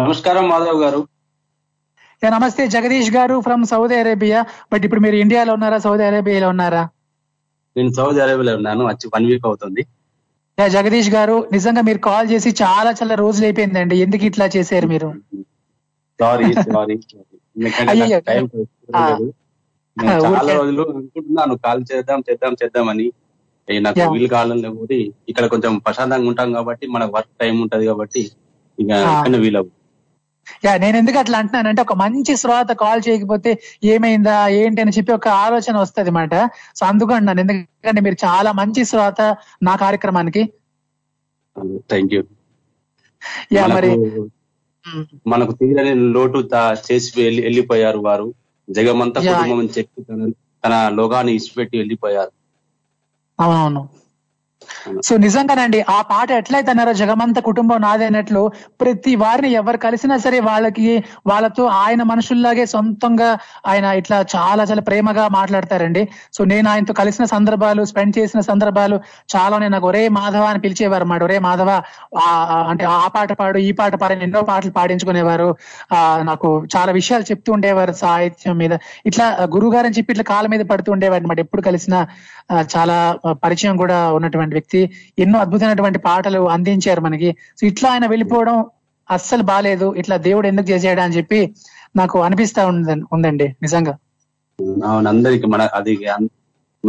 నమస్కారం మాధవ్ గారు. నమస్తే జగదీష్ గారు ఫ్రమ్ సౌదీ అరేబియా. బట్ ఇప్పుడు మీరు ఇండియాలో ఉన్నారా సౌదీ అరేబియాలో ఉన్నారా? నేను సౌదీ అరేబియాలో ఉన్నాను, వచ్చి 1 week అవుతుంది. జగదీష్ గారు నిజంగా మీరు కాల్ చేసి చాలా చాలా రోజులు అయిపోయిందండి, ఎందుకు ఇట్లా చేశారు మీరు? సారీ చాలా రోజులు అనుకుంటున్నాను కాల్ చేద్దాం చేద్దాం చేద్దామని, నాకు వీలు కాలం లేకపోతే ఇక్కడ కొంచెం ప్రశాంతంగా ఉంటాం కాబట్టి మన వర్క్ టైం ఉంటది కాబట్టి ఇక వీలు అవుతుంది. నేను ఎందుకు అట్లా అంటున్నానంటే ఒక మంచి శ్రోత కాల్ చేయకపోతే ఏమైందా ఏంటి అని చెప్పి ఒక ఆలోచన వస్తుంది అనమాట. సో అందుకు అంటున్నాను, ఎందుకంటే మీరు చాలా మంచి శ్రోత నా కార్యక్రమానికి. Thank you. మరి మనకు తీరని లోటు చేసి వెళ్ళిపోయారు వారు, జగమంతా కుటుంబం చెప్పి తన లోగాన్ని ఇచ్చిపెట్టి వెళ్ళిపోయారు. అవునవును. సో నిజంగానండి ఆ పాట ఎట్లయితే అన్నారో జగమంత కుటుంబం నాదైనట్లు ప్రతి వారిని ఎవరు కలిసినా సరే వాళ్ళకి వాళ్ళతో ఆయన మనుషుల్లాగే సొంతంగా ఆయన ఇట్లా చాలా చాలా ప్రేమగా మాట్లాడతారండి. సో నేను ఆయనతో కలిసిన సందర్భాలు స్పెండ్ చేసిన సందర్భాలు చాలానే. నాకు ఒరే మాధవ అని పిలిచేవారు అన్నమాట. ఒరే మాధవ అంటే ఆ పాట పాడు ఈ పాట పాడని ఎన్నో పాటలు పాడించుకునేవారు. నాకు చాలా విషయాలు చెప్తూ ఉండేవారు సాహిత్యం మీద. ఇట్లా గురుగారు అని చెప్పి ఇట్లా కాళ్ళ మీద పడుతూ ఉండేవారు అన్నమాట. ఎప్పుడు కలిసినా చాలా పరిచయం కూడా ఉన్నటువంటి వ్యక్తి. ఎన్నో అద్భుతమైనటువంటి పాటలు అందించారు మనకి. సో ఇట్లా ఆయన వెళ్ళిపోవడం అస్సలు బాలేదు, ఇట్లా దేవుడు ఎందుకు చేసాడా అని చెప్పి నాకు అనిపిస్తా ఉందండి నిజంగా. అవును, అందరికి మన అది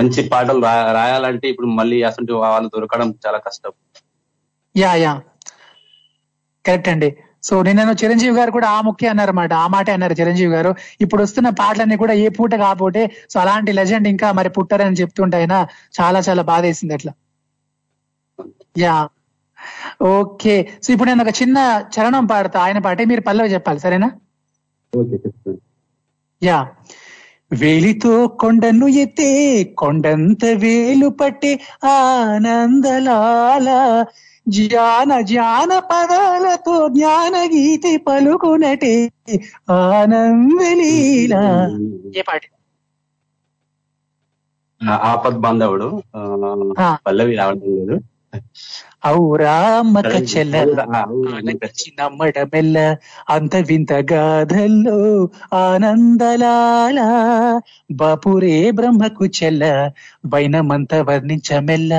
మంచి పాటలు రాయాలంటే ఇప్పుడు మళ్ళీ అసలు వాళ్ళు దొరకడం చాలా కష్టం. యా యా కరెక్ట్ అండి. సో నిన్న చిరంజీవి గారు కూడా ఆ ముఖ్య అన్నారు అన్నమాట, ఆ మాటే అన్నారు చిరంజీవి గారు. ఇప్పుడు వస్తున్న పాటలన్నీ కూడా ఏ పూట కాపోతే సో అలాంటి లెజెండ్ ఇంకా మరి పుట్టారని చెప్తుంటే ఆయన చాలా చాలా బాధ వేసింది అట్లా. Yeah okay. సో ఇప్పుడు నేను ఒక చిన్న చరణం పాడతా, ఆయన పాటే మీరు పల్లవి చెప్పాలి, సరేనా? యా. వేలితో కొండను ఎత్తే కొండంత వేలు పట్టే ఆనందలాల జ్ఞాన జ్ఞాన పదాలతో జ్ఞాన గీతి పలుకునటే ఆనందలీల. ఏ పాట? ఆపద్ బాంధవుడు, పల్లవి రావడం లేదు. ఔరామక చెల్లమడమెల్ల అంత వింత గాథల్లో ఆనందలాల బాపురే బ్రహ్మకు చెల్ల వైనమంత వర్ణించమెల్ల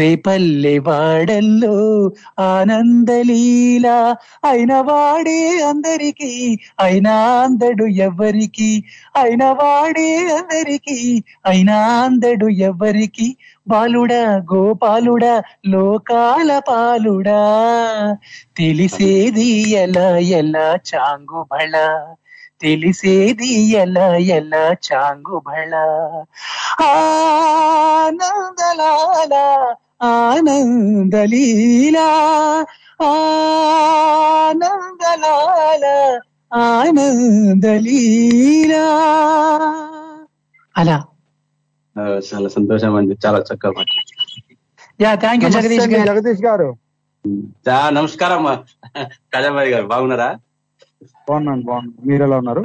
రేపల్లె వాడల్లో ఆనందలీల. అయిన వాడే అందరికీ అయినా అందడు ఎవ్వరికి, అయిన వాడే అందరికీ అయినా అందడు ఎవ్వరికి, బాలుడా గోపాలుడా లోకాల పాలుడా తెలిసేది ఎలా ఎలా చాంగు బళ, తెలిసేది ఎలా ఎలా చాంగు బళ. ఆనందలాల ఆనందలీలా ఆనందలాల ఆనందలీలా. అలా చాలా సంతోషం అండి, చాలా చక్కగా పాట. థ్యాంక్ యూ జగదీష్ గారు. నమస్కారం కాజాబాయి గారు, బాగున్నారా? బాగున్నాను బాగున్నాను, మీరు ఎలా ఉన్నారు?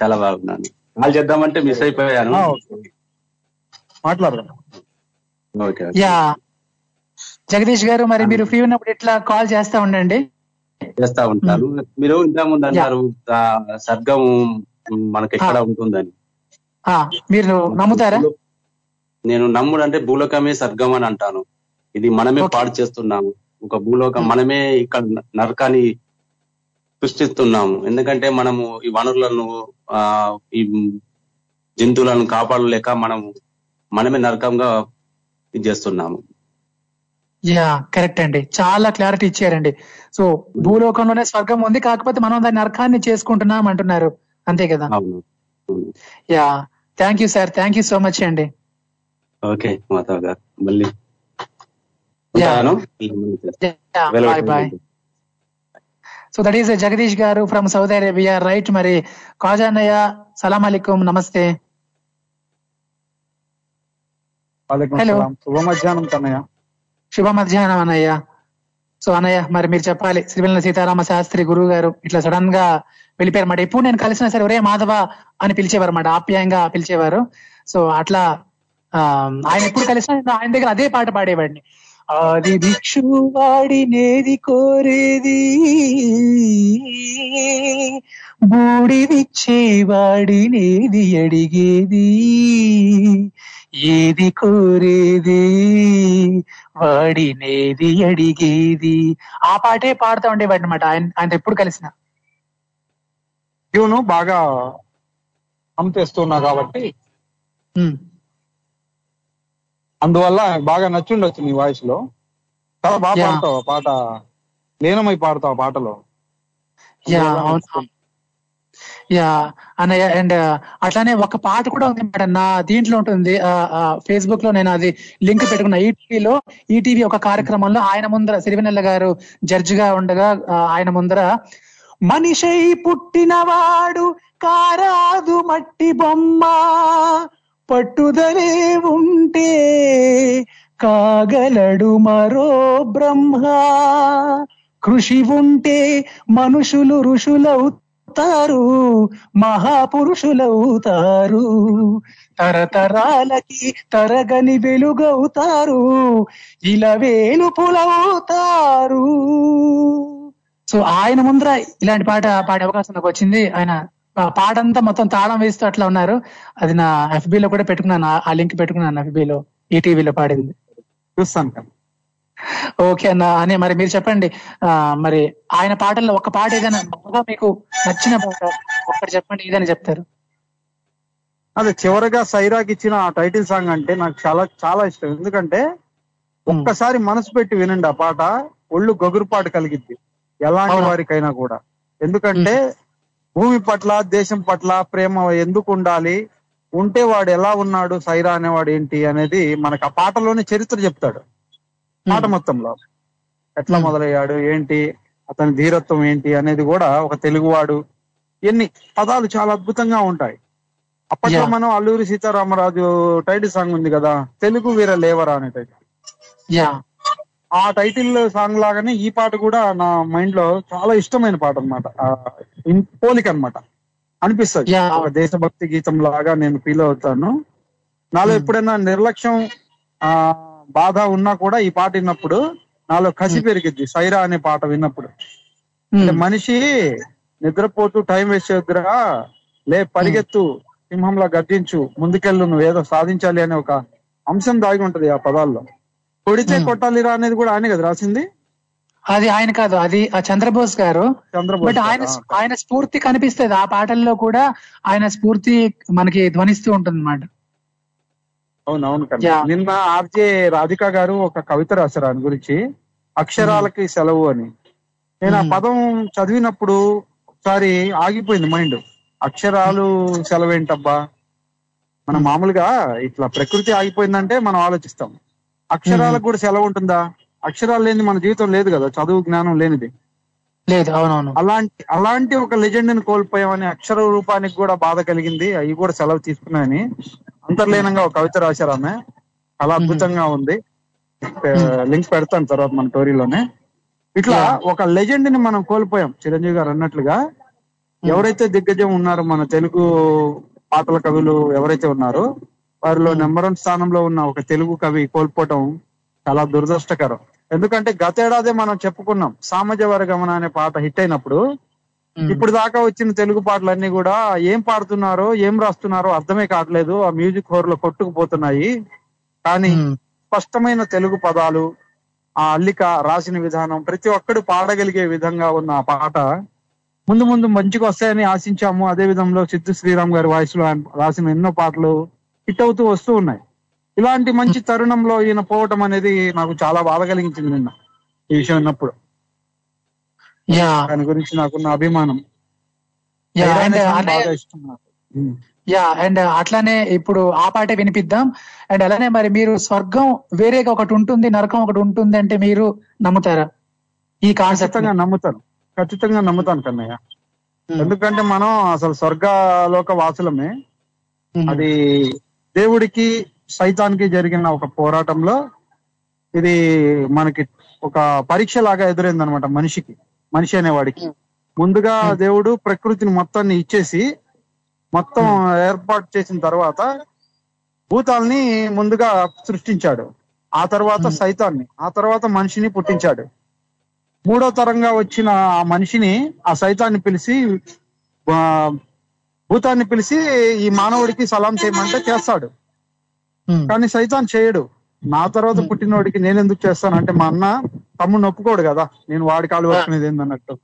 చాలా బాగున్నాను. కాల్ చేద్దామంటే మిస్ అయిపోయాను. మాట్లాడదాం. జగదీష్ గారు మరి మీరు ఫ్రీ ఉన్నప్పుడు ఇట్లా కాల్ చేస్తా ఉండండి, చేస్తా ఉంటారు. మీరు ఇంత ముందు అన్నారు సర్గం మనకి ఎక్కడ ఉంటుందని, మీరు నమ్ముతారా? నేను నమ్ముడు అంటే భూలోకమే స్వర్గం అని అంటాను. ఇది మనమే పాడు చేస్తున్నాము, ఒక భూలోకం మనమే ఇక్కడ నరకాన్ని సృష్టిస్తున్నాము. ఎందుకంటే మనము ఈ వనరులను ఈ జంతువులను కాపాడలేక మనమే నరకంగా ఇది చేస్తున్నాము. యా కరెక్ట్ అండి, చాలా క్లారిటీ ఇచ్చారండి. సో భూలోకంలోనే స్వర్గం ఉంది, కాకపోతే మనం దాని నరకాన్ని చేసుకుంటున్నాం అంటున్నారు, అంతే కదా? Yeah thank you sir, thank you so much అండి. ఓకే మాధవ్ గారు, మళ్ళీ bye bye. So that is Jagadish గారు ఫ్రమ్ సౌదీ అరేబియా, రైట్? మరి కాజానయ్య, సలాం అలైకుం, నమస్తే. హలో, శుభ మధ్యాహ్నం అన్నయ్య. శుభ మధ్యాహ్నం అన్నయ్య. సో అన్నయ్య మరి మీరు చెప్పాలి, శ్రీవెన్నెల సీతారామ శాస్త్రి గురువు గారు ఇట్లా సడన్ గా వెళ్ళిపోయారు అన్నమాట. ఎప్పుడు నేను కలిసినా సరే ఒరే మాధవ అని పిలిచేవారు అన్నమాట, ఆప్యాయంగా పిలిచేవారు. సో అట్లా ఆయన ఎప్పుడు కలిసినా ఆయన దగ్గర అదే పాట పాడేవాడిని. ఆది భిక్షు వాడినేది కోరేది, బూడిదిచ్చేవాడినేది అడిగేది, ఏది కోరేది వాడినేది అడిగేది. ఆ పాటే పాడుతూ ఉండేవాడి అనమాట ఆయన ఎప్పుడు కలిసినా. ట్యూను బాగా పంపిస్తున్నా కాబట్టి అందువల్ల బాగా నచ్చుండొచ్చు నీ వాయిస్ లో. చాలా బాగా పాడతావు ఆ పాట, లీనమై పాడతావు ఆ పాటలో. యా అన్నయ్య. అండ్ అట్లానే ఒక పాట కూడా ఉంది మేడం నా దీంట్లో ఉంటుంది, ఫేస్బుక్ లో నేను అది లింక్ పెట్టుకున్నా. ఈటీవీలో ఈటీవీ ఒక కార్యక్రమంలో ఆయన ముందర సిరివెన్నెల గారు జడ్జి గా ఉండగా ఆయన ముందర మనిషై పుట్టినవాడు కారాదు మట్టి బొమ్మ, పట్టుదలే ఉంటే కాగలడు మరో బ్రహ్మ, కృషి ఉంటే మనుషులు ఋషులవుతారు మహాపురుషులవుతారు, తరతరాలకి తరగని వెలుగవుతారు ఇలా వేలుపులవుతారు. సో ఆయన ముందర ఇలాంటి పాట పాడే అవకాశం నాకు వచ్చింది. ఆయన పాటంతా మొత్తం తాళం వేస్తూ అట్లా ఉన్నారు. అది నా ఎఫ్బీలో కూడా పెట్టుకున్నాను, ఆ లింక్ పెట్టుకున్నాను ఎఫ్బీలో, ఈటీవీలో పాడింది చూస్తాను. ఓకే అన్న. అనే మరి మీరు చెప్పండి, మరి ఆయన పాటల్లో ఒక పాట ఏదైనా బాగా మీకు నచ్చిన పాట ఒకటి చెప్పండి, ఏదైనా చెప్తారు. అదే చివరిగా సైరాకి ఇచ్చిన ఆ టైటిల్ సాంగ్ అంటే నాకు చాలా చాలా ఇష్టం. ఎందుకంటే ఒక్కసారి మనసు పెట్టి వినండి ఆ పాట, ఒళ్ళు గగురుపాటు కలిగిద్ది ఎలాంటి వారికైనా కూడా. ఎందుకంటే భూమి పట్ల దేశం పట్ల ప్రేమ ఎందుకు ఉండాలి, ఉంటే వాడు ఎలా ఉన్నాడు, సైరా అనేవాడు ఏంటి అనేది మనకు ఆ పాటలోనే చరిత్ర చెప్తాడు. పాట మొత్తంలో ఎట్లా మొదలయ్యాడు ఏంటి, అతని ధీరత్వం ఏంటి అనేది కూడా ఒక తెలుగువాడు. ఎన్ని పదాలు చాలా అద్భుతంగా ఉంటాయి. అప్పట్లో మనం అల్లూరి సీతారామరాజు టైటిల్ సాంగ్ ఉంది కదా, తెలుగు వీర లేవరా అనే టైటిల్, ఆ టైటిల్ సాంగ్ లాగానే ఈ పాట కూడా నా మైండ్ లో చాలా ఇష్టమైన పాట అనమాట. పోలిక అనమాట అనిపిస్తుంది, ఒక దేశభక్తి గీతం లాగా నేను ఫీల్ అవుతాను. నాలో ఎప్పుడైనా నిర్లక్ష్యం బాధ ఉన్నా కూడా ఈ పాట విన్నప్పుడు నాలో కసి పెరిగిద్ది. సైరా అనే పాట విన్నప్పుడు మనిషి నిద్రపోతూ టైం వేస్ట్ చేద్దురా, లే పరిగెత్తు సింహంలా గర్జించు ముందుకెళ్ళు నువ్వు ఏదో సాధించాలి అనే ఒక అంశం దాగి ఉంటది ఆ పదాల్లో. కొడితే కొట్టాలిరా అనేది కూడా ఆయన కదా రాసింది, అది ఆయన కాదు, అది చంద్రబోస్ గారు. బట్ ఆయన స్ఫూర్తి కనిపిస్తుంది ఆ పాటల్లో కూడా, ఆయన స్ఫూర్తి మనకి ధ్వనిస్తూ ఉంటుంది అన్నమాట. అవునవును కదా. నిన్న ఆర్జే రాధిక గారు ఒక కవిత రాశారు ఆయన గురించి, అక్షరాలకి సెలవు అని. నేను ఆ పదం చదివినప్పుడు ఒకసారి ఆగిపోయింది మైండ్, అక్షరాలు సెలవేంటబ్బా. మనం మామూలుగా ఇట్లా ప్రకృతి ఆగిపోయిందంటే మనం ఆలోచిస్తాం, అక్షరాలకు కూడా సెలవు ఉంటుందా, అక్షరాలు లేని మన జీవితం లేదు కదా, చదువు జ్ఞానం లేనిది లేదు. అవునవును. అలాంటి ఒక లెజెండ్ ని కోల్పోయామని, అక్షర రూపానికి కూడా బాధ కలిగింది, అవి కూడా సెలవు తీసుకున్నాయని అంతర్లీనంగా ఒక కవిత రాశారు ఆమె. చాలా అద్భుతంగా ఉంది, లింక్ పెడతాను తర్వాత మన టోరీలోనే. ఇట్లా ఒక లెజెండ్ ని మనం కోల్పోయాం. చిరంజీవి గారు అన్నట్లుగా ఎవరైతే దిగ్గజం ఉన్నారో మన తెలుగు పాటల కవులు ఎవరైతే ఉన్నారో వారిలో నెంబర్ 1 స్థానంలో ఉన్న ఒక తెలుగు కవి కోల్పోవటం చాలా దురదృష్టకరం. ఎందుకంటే గతేడాదే మనం చెప్పుకున్నాం సామాజ వర్గమన అనే పాట హిట్ అయినప్పుడు, ఇప్పుడు దాకా వచ్చిన తెలుగు పాటలన్నీ కూడా ఏం పాడుతున్నారో ఏం రాస్తున్నారో అర్థమే కావట్లేదు, ఆ మ్యూజిక్ హోర్ లో కొట్టుకుపోతున్నాయి. కానీ స్పష్టమైన తెలుగు పదాలు, ఆ అల్లిక, రాసిన విధానం, ప్రతి ఒక్కడు పాడగలిగే విధంగా ఉన్న ఆ పాట ముందు ముందు మంచిగా వస్తాయని ఆశించాము. అదే విధంలో సిద్ధు శ్రీరామ్ గారి వాయిస్ లో రాసిన ఎన్నో పాటలు హిట్ అవుతూ వస్తూ ఉన్నాయి. ఇలాంటి మంచి తరుణంలో ఈయన పోవటం అనేది నాకు చాలా బాధ కలిగించింది నిన్న ఈ విషయం విన్నప్పుడు. దాని గురించి నాకున్న అభిమానం. యా. అండ్ అట్లానే ఇప్పుడు ఆ పాటే వినిపిద్దాం. అండ్ అలానే మరి మీరు స్వర్గం వేరేగా ఒకటి ఉంటుంది, నరకం ఒకటి ఉంటుంది అంటే మీరు నమ్ముతారా ఈ కాన్సెప్ట్? నమ్ముతాను, ఖచ్చితంగా నమ్ముతాను కన్నయ్య. ఎందుకంటే మనం అసలు స్వర్గలోక వాసులమే. అది దేవుడికి సైతానికి జరిగిన ఒక పోరాటంలో ఇది మనకి ఒక పరీక్ష లాగా ఎదురైంది అనమాట మనిషి అనేవాడికి. ముందుగా దేవుడు ప్రకృతిని మొత్తాన్ని ఇచ్చేసి మొత్తం ఏర్పాటు చేసిన తర్వాత భూతాల్ని ముందుగా సృష్టించాడు, ఆ తర్వాత సైతాన్ని, ఆ తర్వాత మనిషిని పుట్టించాడు. 3వ తరంగా వచ్చిన ఆ మనిషిని, ఆ సైతాన్ని పిలిచి, భూతాన్ని పిలిచి ఈ మానవుడికి సలాం చేయమంటే చేస్తాడు. కానీ సైతాన్ చేయడు, నా తర్వాత పుట్టినోడికి నేను ఎందుకు చేస్తానంటే మా అన్న తమ్ముడిని ఒప్పుకోడు కదా, నేను వాడి కాలు పట్టుకునేది ఏందన్నట్టు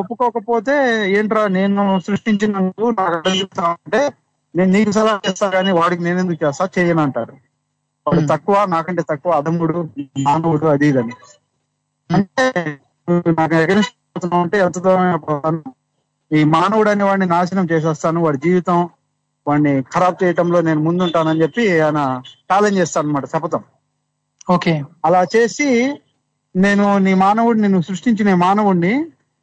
ఒప్పుకోకపోతే ఏంట్రా నేను సృష్టించినందుకు నాకు అర్థం చెప్తా అంటే నేను నీకు సలహా చేస్తా కానీ వాడికి నేను ఎందుకు చేస్తా చేయను అంటారు. వాడు తక్కువ, నాకంటే తక్కువ, అధముడు, మానవుడు, అది ఇదని. అంటే నాకు ఎగరిస్తున్నా అంటే ఎంత దూరం ఈ మానవుడు అనే వాడిని నాశనం చేసేస్తాను, వాడి జీవితం వాడిని ఖరాబ్ చేయటంలో నేను ముందుంటానని చెప్పి ఆయన ఛాలెంజ్ చేస్తాను అనమాట, శపథం. ఓకే, అలా చేసి నేను నీ మానవుడిని, నువ్వు సృష్టించిన మానవుడిని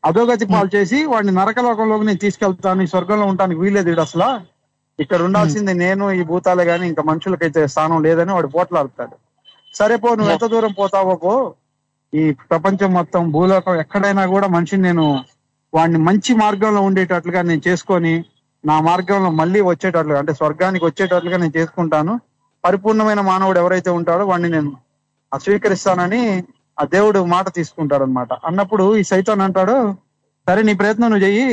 అధోగతి పాలు చేసి వాడిని నరకలోకంలోకి నేను తీసుకెళ్తాను, ఈ స్వర్గంలో ఉండడానికి వీల్లేదు, ఇది అసలు ఇక్కడ ఉండాల్సింది నేను, ఈ భూతాలే గానీ ఇంకా మనుషులకైతే స్థానం లేదని వాడు పోట్లాడుతాడు. సరే పో, నువ్వు ఎంత దూరం పోతావో పో, ఈ ప్రపంచం మొత్తం భూలోకం ఎక్కడైనా కూడా మనిషిని నేను వాడిని మంచి మార్గంలో ఉండేటట్లుగా నేను చేసుకొని నా మార్గంలో మళ్ళీ వచ్చేటట్లుగా, అంటే స్వర్గానికి వచ్చేటట్లుగా నేను చేసుకుంటాను, పరిపూర్ణమైన మానవుడు ఎవరైతే ఉంటాడో వాడిని నేను స్వీకరిస్తానని ఆ దేవుడు మాట తీసుకుంటాడు అనమాట. అన్నప్పుడు ఈ సైతాన్ అంటాడు, సరే నీ ప్రయత్నం నువ్వు చెయ్యి,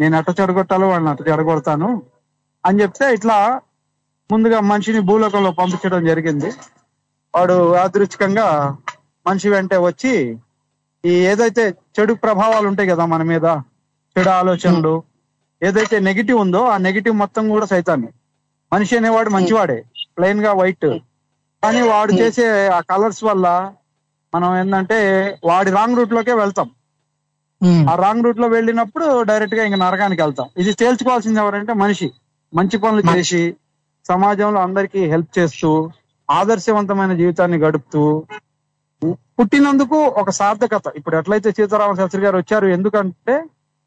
నేను అట్ట చెడగొట్టాలో వాడిని అట్ట చెడగొడతాను అని చెప్తే ఇట్లా ముందుగా మనిషిని భూలోకంలో పంపించడం జరిగింది. వాడు యాదృచ్ఛికంగా మనిషి వెంటే వచ్చి ఈ ఏదైతే చెడు ప్రభావాలు ఉంటాయి కదా మన మీద, చెడు ఆలోచనలు, ఏదైతే నెగిటివ్ ఉందో ఆ నెగిటివ్ మొత్తం కూడా సైతాన్ని. మనిషి అనేవాడు మంచివాడే, ప్లెయిన్ గా వైట్, కానీ వాడు చేసే ఆ కలర్స్ వల్ల మనం ఏంటంటే వాడి రాంగ్ రూట్ లోకే వెళ్తాం. ఆ రాంగ్ రూట్ లో వెళ్ళినప్పుడు డైరెక్ట్ గా ఇంకా నరకానికి వెళ్తాం. ఇది తేల్చుకోవాల్సింది ఎవరంటే మనిషి. మంచి పనులు చేసి సమాజంలో అందరికీ హెల్ప్ చేస్తూ ఆదర్శవంతమైన జీవితాన్ని గడుపుతూ పుట్టినందుకు ఒక సార్థకత. ఇప్పుడు ఎట్లయితే సీతారామ శాస్త్రి గారు వచ్చారు, ఎందుకంటే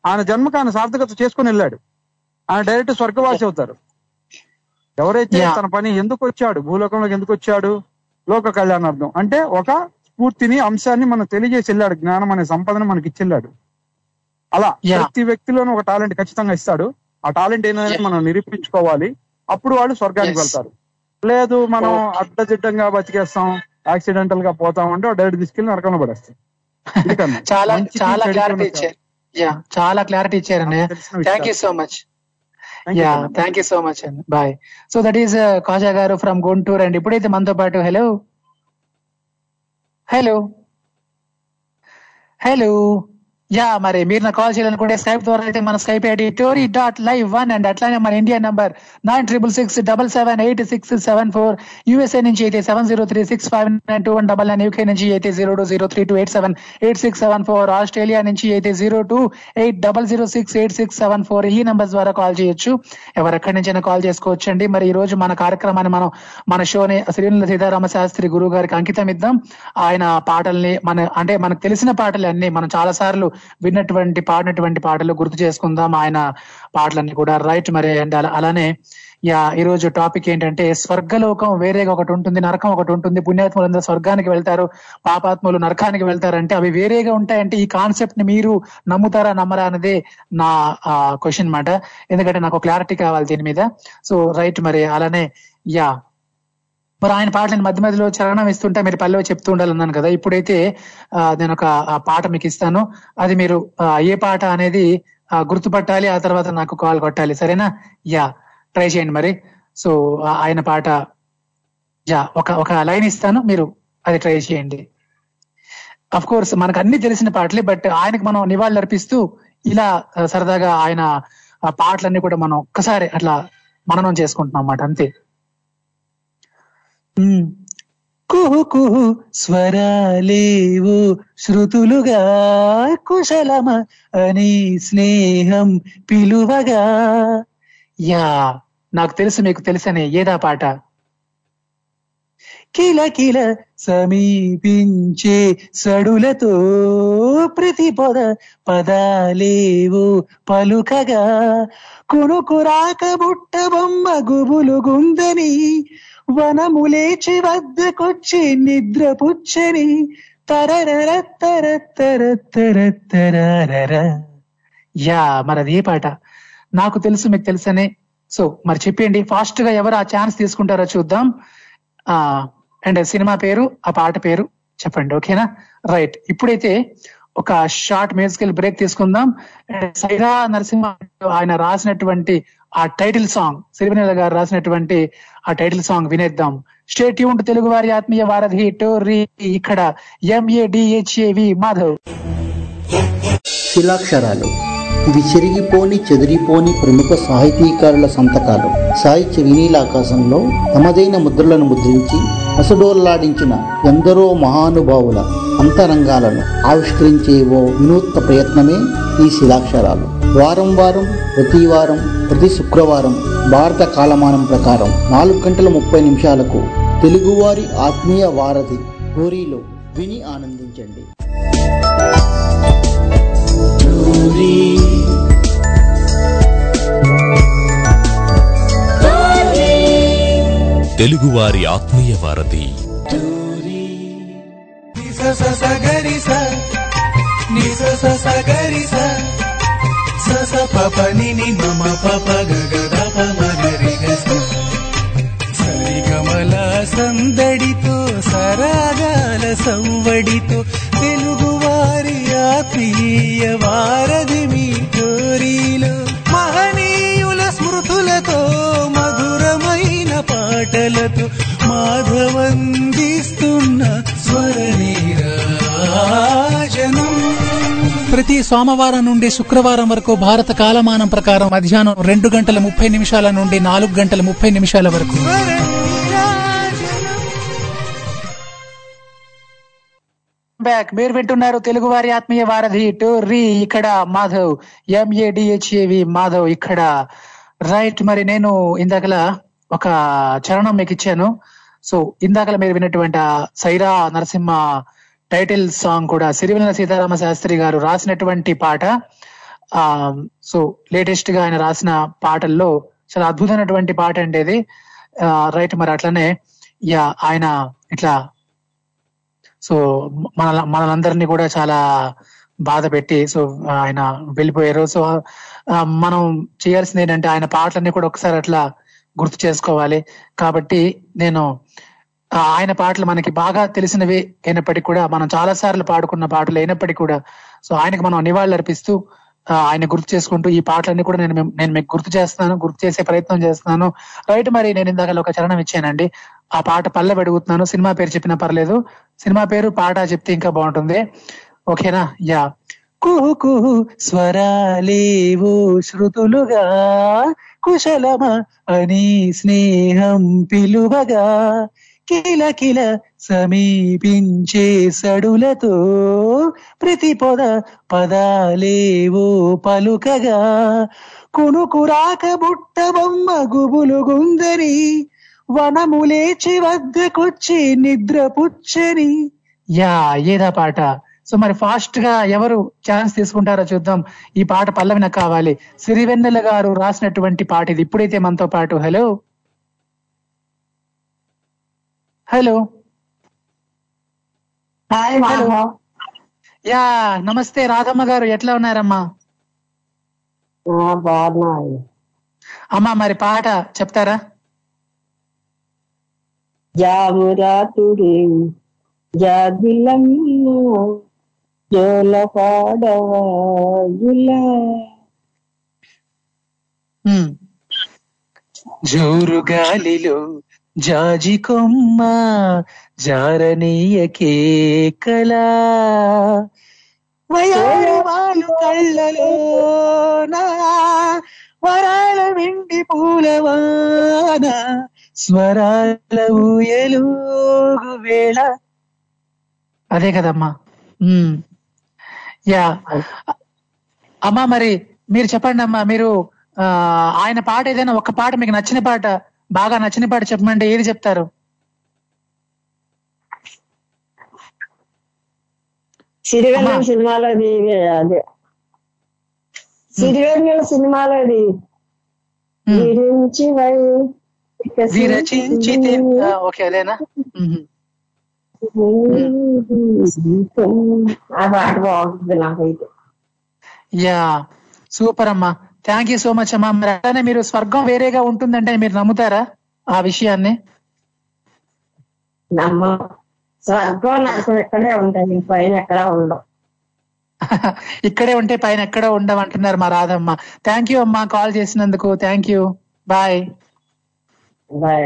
ఆయన జన్మకు ఆయన సార్థకత చేసుకుని వెళ్ళాడు, ఆయన డైరెక్ట్ స్వర్గవాసి అవుతారు. ఎవరైతే తన పని ఎందుకు వచ్చాడు, భూలోకంలోకి ఎందుకు వచ్చాడు, లోక కళ్యాణార్థం, అంటే ఒక స్ఫూర్తిని, అంశాన్ని మనం తెలియజేసి వెళ్ళాడు, జ్ఞానం అనే సంపదను మనకి ఇచ్చి వెళ్ళాడు. అలా ప్రతి వ్యక్తిలోనూ ఒక టాలెంట్ ఖచ్చితంగా ఇస్తాడు, ఆ టాలెంట్ ఏంటనేది మనం నిరూపించుకోవాలి, అప్పుడు వాళ్ళు స్వర్గానికి వెళ్తారు. లేదు మనం అడ్డదిడ్డంగా బతికేస్తాం, యాక్సిడెంటల్ గా పోతాం అంటే డైరెక్ట్ తీసుకెళ్లి నరకంలో పడేస్తాం. చాలా క్లారిటీ ఇచ్చారు అన్నయ్య, thank you so much. Yeah, thank you so much అండి, bye. So that is Kaja గారు ఫ్రమ్ గుంటూరు అండి. ఇప్పుడైతే మనతో పాటు హలో హలో హలో యా, మరి మీరు నాకు కాల్ చేయాలనుకుంటే స్కైప్ ద్వారా అయితే మన స్కైప్ ఐడి tori.live1 అండ్ అట్లానే మన ఇండియా నంబర్ 9666778674, యూఎస్ఏ నుంచి అయితే 7036592199, యూకే నుంచి అయితే 02032878674, ఆస్ట్రేలియా నుంచి అయితే 028006867 4, ఈ నంబర్స్ ద్వారా కాల్ చేయొచ్చు. ఎవరెక్కడి నుంచైనా కాల్ చేసుకోవచ్చు అండి. మరి ఈ రోజు మన కార్యక్రమాన్ని మనం మన షోని శ్రీవెన్నెల సీతారామ శాస్త్రి గురువు గారికి అంకితం ఇద్దాం. ఆయన పాటల్ని మన అంటే మనకు తెలిసిన పాటలు అన్ని మనం చాలాసార్లు విన్నటువంటి పాడినటువంటి పాటలు గుర్తు చేసుకుందాం, ఆయన పాటలన్నీ కూడా, రైట్. మరి అండ్ అలానే ఈ రోజు టాపిక్ ఏంటంటే స్వర్గలోకం వేరేగా ఒకటి ఉంటుంది, నరకం ఒకటి ఉంటుంది. పుణ్యాత్ములందరూ స్వర్గానికి వెళ్తారు, పాపాత్ములు నరకానికి వెళ్తారంటే అవి వేరేగా ఉంటాయంటే ఈ కాన్సెప్ట్ ని మీరు నమ్ముతారా నమ్మరా అనేది నా క్వశ్చన్ మాట, ఎందుకంటే నాకు క్లారిటీ కావాలి దీని మీద. సో రైట్, మరి అలానే మరి ఆయన పాటలను మధ్య మధ్యలో చరణం ఇస్తుంటా మీరు పల్లెలో చెప్తూ ఉండాలన్నాను కదా, ఇప్పుడైతే నేను ఒక పాట మీకు ఇస్తాను, అది మీరు ఏ పాట అనేది గుర్తుపట్టాలి, ఆ తర్వాత నాకు కాల్ కొట్టాలి, సరేనా? యా, ట్రై చేయండి మరి. సో ఆయన పాట యా ఒక లైన్ ఇస్తాను, మీరు అది ట్రై చేయండి. అఫ్ కోర్స్ మనకు అన్ని తెలిసిన పాటలే, బట్ ఆయనకు మనం నివాళులు అర్పిస్తూ ఇలా సరదాగా ఆయన పాటలన్నీ కూడా మనం ఒక్కసారి అట్లా మననం చేసుకుంటున్నాం అన్నమాట, అంతే. కుహు కుహు స్వరాలేవు శృతులుగా, కుశలమ అని స్నేహం పిలువగా. యా, నాకు తెలుసు మీకు తెలుసనే ఏదా పాట. కిల కిల సమీపించే సడులతో ప్రతి పొద పదాలేవు పలుకగా, కునుకురాక బుట్ట బొమ్మ గుబులు గుందని, వనము లేచి వద్దకొచ్చి నిద్ర పుచ్చని, తరర తర తర తర తర. యా, మరది ఏ పాట? నాకు తెలుసు మీకు తెలుసనే. సో మరి చెప్పండి ఫాస్ట్ గా, ఎవరు ఆ ఛాన్స్ తీసుకుంటారో చూద్దాం. అండ్ సినిమా పేరు, ఆ పాట పేరు చెప్పండి, ఓకేనా? రైట్, ఇప్పుడైతే ఒక షార్ట్ మ్యూజికల్ బ్రేక్ తీసుకుందాం. సైరా నరసింహ ఆయన రాసినటువంటి ఆ టైటిల్ సాంగ్, సిరివెన్నెల గారు రాసినటువంటి ఆ టైటిల్ సాంగ్ వినేద్దాం. స్టే ట్యూన్డ్ తెలుగు వారి ఆత్మీయ వారధి టోరీ, ఇక్కడ MADHAV మాధవ్. శిలాక్షరాలు ఇవి, చెరిగిపోని చెదిరిపోని ప్రముఖ సాహితీకారుల సంతకాలు సాహిత్య వినీలాకాశంలో తమదైన ముద్రలను ముద్రించి అసడోల్లాడించిన ఎందరో మహానుభావుల అంతరంగాలను ఆవిష్కరించే ఓ వినూత్న ప్రయత్నమే ఈ శిలాక్షరాలు. వారం వారం ప్రతి వారం ప్రతి శుక్రవారం భారత కాలమానం ప్రకారం 4 గంటల 30 నిమిషాలకు తెలుగువారి ఆత్మీయ వారధి టోరీలో విని ఆనందించండి. తెలుగువారి ఆత్మీయ వారధి సరిగమల సందడితో సరాగాల సంవడితో తెలుగువారి ఆత్మీయ వారధి మీ టోరీలో మహనీయుల స్మృతులతో మధురమైన పాటలతో మాధవందిస్తున్న స్వర నీరాజనం. ప్రతి సోమవారం నుండి శుక్రవారం వరకు భారత కాలమానం ప్రకారం మధ్యాహ్నం 2 గంటల 30 నిమిషాల నుండి 4 గంటల 30 నిమిషాల వరకు. బ్యాక్ మీరు వింటున్నారు తెలుగువారి ఆత్మీయ వారధి టోరీ. ఇక్కడ మాధవ్ MADHAV మాధవ్ ఇక్కడ. రైట్, మరి నేను ఇందాకలా ఒక చరణం మీకు ఇచ్చాను. సో ఇందాకలా మీరు విన్నటువంటి సైరా నరసింహ టైటిల్ సాంగ్ కూడా సిరివెన్నెల సీతారామ శాస్త్రి గారు రాసినటువంటి పాట. సో లేటెస్ట్ గా ఆయన రాసిన పాటల్లో చాలా అద్భుతమైనటువంటి పాట అండి ఇది. రైట్, మరి అట్లనే ఆయన ఇట్లా సో మనందరినీ కూడా చాలా బాధ పెట్టి సో ఆయన వెళ్ళిపోయారు. సో మనం చేయాల్సింది ఏంటంటే ఆయన పాటలన్నీ కూడా ఒకసారి అట్లా గుర్తు చేసుకోవాలి. కాబట్టి నేను ఆయన పాటలు మనకి బాగా తెలిసినవి అయినప్పటికీ కూడా మనం చాలా సార్లు పాడుకున్న పాటలు అయినప్పటికీ కూడా సో ఆయనకు మనం నివాళులు అర్పిస్తూ ఆయన గుర్తు చేసుకుంటూ ఈ పాటలన్నీ కూడా నేను మీకు గుర్తు చేస్తున్నాను, గుర్తు చేసే ప్రయత్నం చేస్తున్నాను. రైట్, మరి నేను ఇందాక ఒక చరణం ఇచ్చానండి, ఆ పాట పల్లె అడుగుతున్నాను. సినిమా పేరు చెప్పినా పర్లేదు, సినిమా పేరు పాట చెప్తే ఇంకా బాగుంటుంది. ఓకేనా? యా. కుహు కుహు స్వరాలేవో శృతులుగా కుశలమా అని స్నేహం పిలువగా కిల కిల సమీపించే సడులతో ప్రతి పొద పదాలేవో పలుకగా కునుకురాక బుట్టబొమ్మ గుబులు గుందని వనములేచి వద్దకొచ్చి నిద్రపుచ్చని. యా, ఏదా పాట? సో మరి ఫాస్ట్ గా ఎవరు ఛాన్స్ తీసుకుంటారో చూద్దాం. ఈ పాట పల్లవి నాకు కావాలి. సిరివెన్నెల గారు రాసినటువంటి పాట ఇది. ఇప్పుడైతే మనతో పాటు హలో హలో యా నమస్తే రాధమ్మ గారు, ఎట్లా ఉన్నారమ్మా? అమ్మా మరి పాట చెప్తారా? జోరు గాలిలో జాజి కొమ్మ జారనీయకే కలా వయాలు కళ్ళలో నా వరాల వెండి పూలవాన స్వరాల ఊయలు వేళ. అదే కదమ్మా. యా అమ్మా, మరి మీరు చెప్పండి అమ్మా, మీరు ఆయన పాట ఏదైనా ఒక పాట మీకు నచ్చిన పాట, బాగా నచ్చిన పాట చెప్పమంటే ఏది చెప్తారు? సిరివెన్నెల సినిమాలోది. అదే సిరివెన్నెల సినిమాలోది ఓకే, అదేనా? యా సూపర్ అమ్మా, థ్యాంక్ యూ సో మచ్ అమ్మా. మరి అలానే మీరు స్వర్గం వేరేగా ఉంటుందంటే మీరు నమ్ముతారా ఆ విషయాన్ని? ఇక్కడే ఉంటే పైన ఎక్కడ ఉండమంటున్నారు మా రాధమ్మ. థ్యాంక్ యూ అమ్మా కాల్ చేసినందుకు, thank you, bye bye.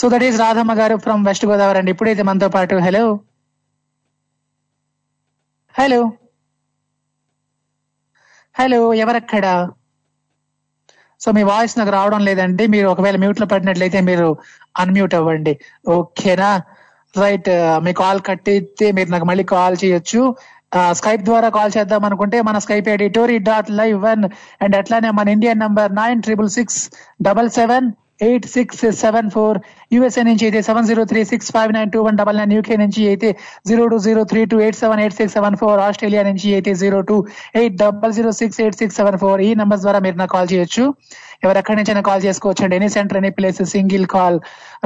So that is Radhamma గారు ఫ్రమ్ వెస్ట్ గోదావరి అండి. ఇప్పుడైతే మనతో పాటు హలో హలో హలో ఎవరక్కడా? సో మీ వాయిస్ నాకు రావడం లేదండి. మీరు ఒకవేళ మ్యూట్ లో పడినట్లయితే మీరు అన్మ్యూట్ అవ్వండి. ఓకేనా? రైట్, మీ కాల్ కట్ అయితే మీరు నాకు మళ్ళీ కాల్ చేయొచ్చు. స్కైప్ ద్వారా కాల్ చేద్దాం అనుకుంటే మన స్కైప్ ఐడి tori.live1 అండ్ అట్లానే మన ఇండియన్ నంబర్ 9666778674. యూఎస్ఏ నుంచి అయితే 7036592199, యూకే నుంచి అయితే 02032878674, ఆస్ట్రేలియా నుంచి అయితే 028006867 4. ఈ నంబర్ ద్వారా మీరు నాకు కాల్ చేయొచ్చు. ఎవరు ఎక్కడి నుంచి అయినా కాల్ చేసుకోవచ్చు అండి, any centre any place single call.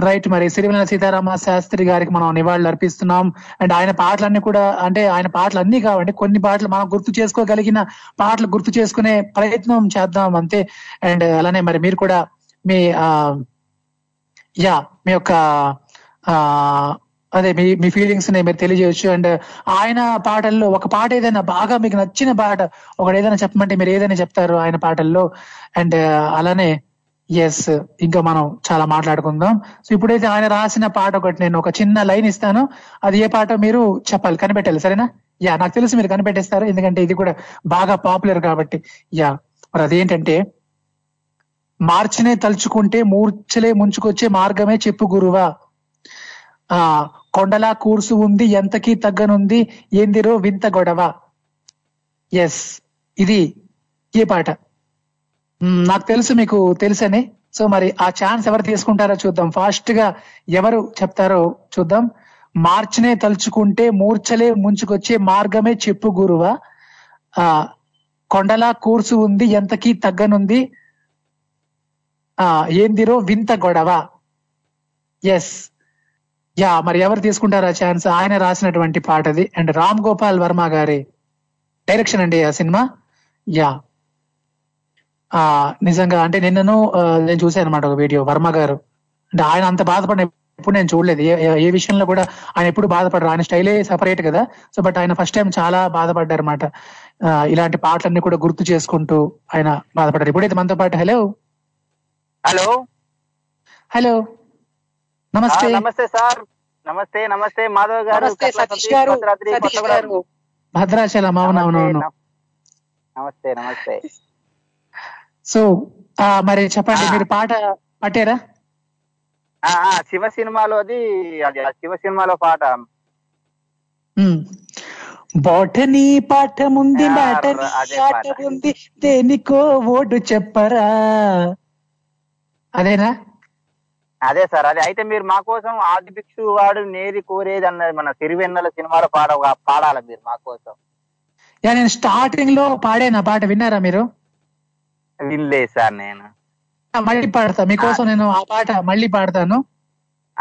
Right, మరి సిరివెన్నెల సీతారామ శాస్త్రి గారికి మనం నివాళులు అర్పిస్తున్నాం. అండ్ ఆయన పాటలన్నీ కూడా, అంటే ఆయన పాటలు అన్నీ కావండి, కొన్ని పాటలు మనం గుర్తు చేసుకోగలిగిన పాటలు గుర్తు చేసుకునే ప్రయత్నం చేద్దాం అంతే. అండ్ అలానే మరి మీరు కూడా మీ మీ యొక్క అదే మీ ఫీలింగ్స్ మీరు తెలియజేయచ్చు. అండ్ ఆయన పాటల్లో ఒక పాట ఏదైనా బాగా మీకు నచ్చిన పాట ఒకటి ఏదైనా చెప్పమంటే మీరు ఏదైనా చెప్తారు ఆయన పాటల్లో. అండ్ అలానే ఇంకా మనం చాలా మాట్లాడుకుందాం. సో ఇప్పుడైతే ఆయన రాసిన పాట ఒకటి నేను ఒక చిన్న లైన్ ఇస్తాను, అది ఏ పాట మీరు చెప్పాలి, కనిపెట్టాలి, సరేనా? నాకు తెలుసు మీరు కనిపెట్టేస్తారు, ఎందుకంటే ఇది కూడా బాగా పాపులర్ కాబట్టి. మరి అదేంటంటే, మార్చినే తలుచుకుంటే మూర్ఛలే ముంచుకొచ్చే మార్గమే చెప్పు గురువా, కొండలా కూర్చు ఉంది ఎంతకీ తగ్గనుంది ఏందిరో వింత గొడవ. ఇది ఈ పాట నాకు తెలుసు మీకు తెలుసని. సో మరి ఆ ఛాన్స్ ఎవరు తీసుకుంటారో చూద్దాం, ఫాస్ట్ గా ఎవరు చెప్తారో చూద్దాం. మార్చినే తలుచుకుంటే మూర్ఛలే ముంచుకొచ్చే మార్గమే చెప్పు గురువా, కొండలా కూర్చు ఉంది ఎంతకీ తగ్గనుంది ఏందిరో వింత గొడవ. మరి ఎవరు తీసుకుంటారు ఆ ఛాన్స్? ఆయన రాసినటువంటి పాటది అండ్ రామ్ గోపాల్ వర్మ గారి డైరెక్షన్ అండి ఆ సినిమా. నిజంగా అంటే నేను చూసాను అనమాట ఒక వీడియో, వర్మ గారు అంటే ఆయన అంత బాధపడిన ఎప్పుడు నేను చూడలేదు, ఏ విషయంలో కూడా ఆయన ఎప్పుడు బాధపడరు, ఆయన స్టైలే సపరేట్ కదా. సో బట్ ఆయన ఫస్ట్ టైం చాలా బాధపడ్డారు అనమాట, ఇలాంటి పాటలన్నీ కూడా గుర్తు చేసుకుంటూ ఆయన బాధపడ్డారు. ఇప్పుడైతే మనతో పాటు హలో నమస్తే సార్. నమస్తే మాధవ్ గారు, భద్రాచలం. అవునవును, నమస్తే. సో మరి చెప్పండి, మీరు పాట పట్టారా? శివ సినిమాలో పాట, బోటనీ పాఠం ఉంది నాటనీ ఉంది దేనికో ఓటు చెప్పరా, అదేనా? అదే సార్, అదే. అయితే మీరు మా కోసం ఆది భిక్షు వాడు నేరి కోరేది అన్నది మన సిరివెన్నెల సినిమాలో పాడాలి మీరు మా కోసం. నేను స్టార్టింగ్ లో పాడేనా పాట, విన్నారా మీరు? వినలేదు సార్, నేను మళ్ళీ పాడతా మీకోసం, నేను ఆ పాట మళ్ళీ పాడతాను.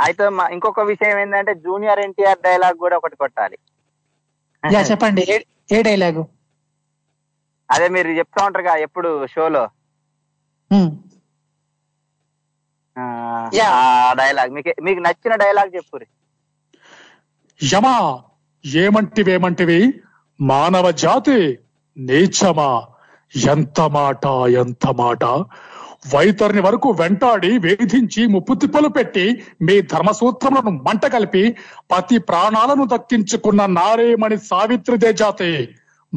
అయితే ఇంకొక విషయం ఏంటంటే, జూనియర్ ఎన్టీఆర్ డైలాగ్ కూడా ఒకటి కొట్టాలి. చెప్పండి, ఏ డైలాగు? అదే మీరు చెప్తా ఉంటారుగా ఎప్పుడు షోలో డైలాగ్, మీకు నచ్చిన డైలాగ్ చెప్పు. యమా ఏమంటివేమంటివి మానవ జాతి నీచమా, ఎంత మాట వైతరిని వరకు వెంటాడి వేధించి ముప్పు తిప్పలు పెట్టి మీ ధర్మసూత్రములను మంట కలిపి పతి ప్రాణాలను దక్కించుకున్న నారేమణి సావిత్రిదే జాతి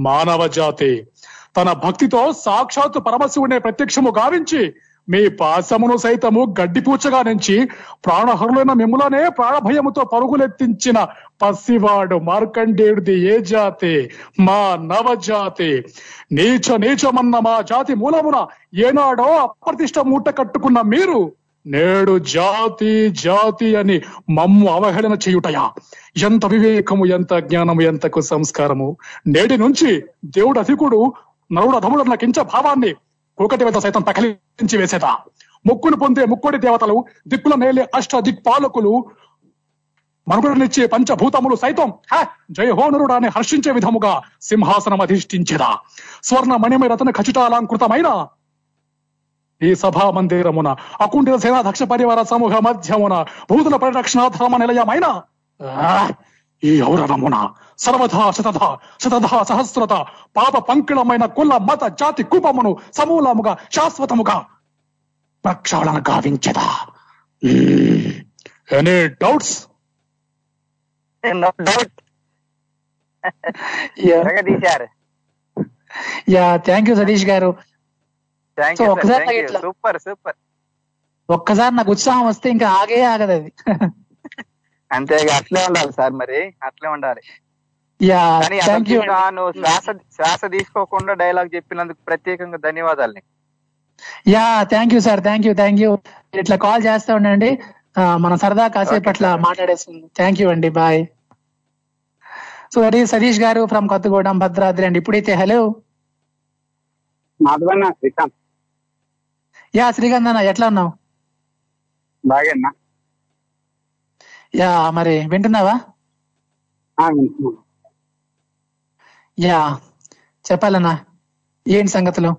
మానవ జాతి, తన భక్తితో సాక్షాత్తు పరమశివునే ప్రత్యక్షము గావించి మీ పాశమును సైతము గడ్డిపూచగా నుంచి ప్రాణహరులైన మిమ్ములనే ప్రాణభయముతో పరుగులెత్తించిన పసివాడు మార్కండేయుడిది ఏ జాతి, మా నవజాతి. నీచమన్న మా జాతి మూలమున ఏనాడో అప్రతిష్ట మూట కట్టుకున్న మీరు నేడు జాతి జాతి అని మమ్ము అవహేళన చేయుటయా, ఎంత వివేకము, ఎంత జ్ఞానము, ఎంత కుసంస్కారము. నేటి నుంచి దేవుడు అధికుడు నరుడు అధముడన్న కించ భావాన్ని ఒకటి వేత సైతం తకలించి వేసేత మొక్కును పొందే ముక్కోడి దేవతలు, దిక్కుల మేలే అష్ట దిక్పాలకులు, మనుగుడనిచ్చే పంచభూతములు సైతం జయహోనరుడు అని హర్షించే విధముగా సింహాసనం అధిష్ఠించేదా, స్వర్ణ మణిమయ రతన ఖచితాలంకృతమైన ఈ సభా మందిరమున అకుంఠిత సేనాధ్యక్ష పరివార సమూహ మధ్యమున భూతుల పరిరక్షణ ధర్మ నిలయమైన ఈ ఔరవమున సర్వధా శతధా శతధా సహస్రత పాప పంకిళమైన కుల మత జాతి కూపమును సమూలముగా శాశ్వతముగా ప్రక్షాళన గావించదా. Any doubts? Thank you Satish garu. Super super. ఒక్కసారి నాకు ఉత్సాహం వస్తే ఇంకా ఆగే ఆగదు అది. అంతే అట్లే ఉండాలి సార్, మరి అట్లే ఉండాలి. నువ్వు శ్వాస తీసుకోకుండా డైలాగ్ చెప్పినందుకు ప్రత్యేకంగా ధన్యవాదాలు. Yeah thank you sir, thank you thank you. ఇట్లా కాల్ చేస్తా ఉండండి, మన సరదా కాసేపు అట్లా మాట్లాడేస్తుంది. థ్యాంక్ యూ అండి, బాయ్. సో అది సతీష్ గారు ఫ్రమ్ కొత్తగూడెం, భద్రాద్రి అండి. ఇప్పుడైతే హలో మాధవన్న, శ్రీకాంత్. యా శ్రీకాంత్ అన్న, ఎట్లా ఉన్నావు? బాగా. యా మరి వింటున్నావా? యా చెప్పాలన్నా, ఏంటి సంగతులు?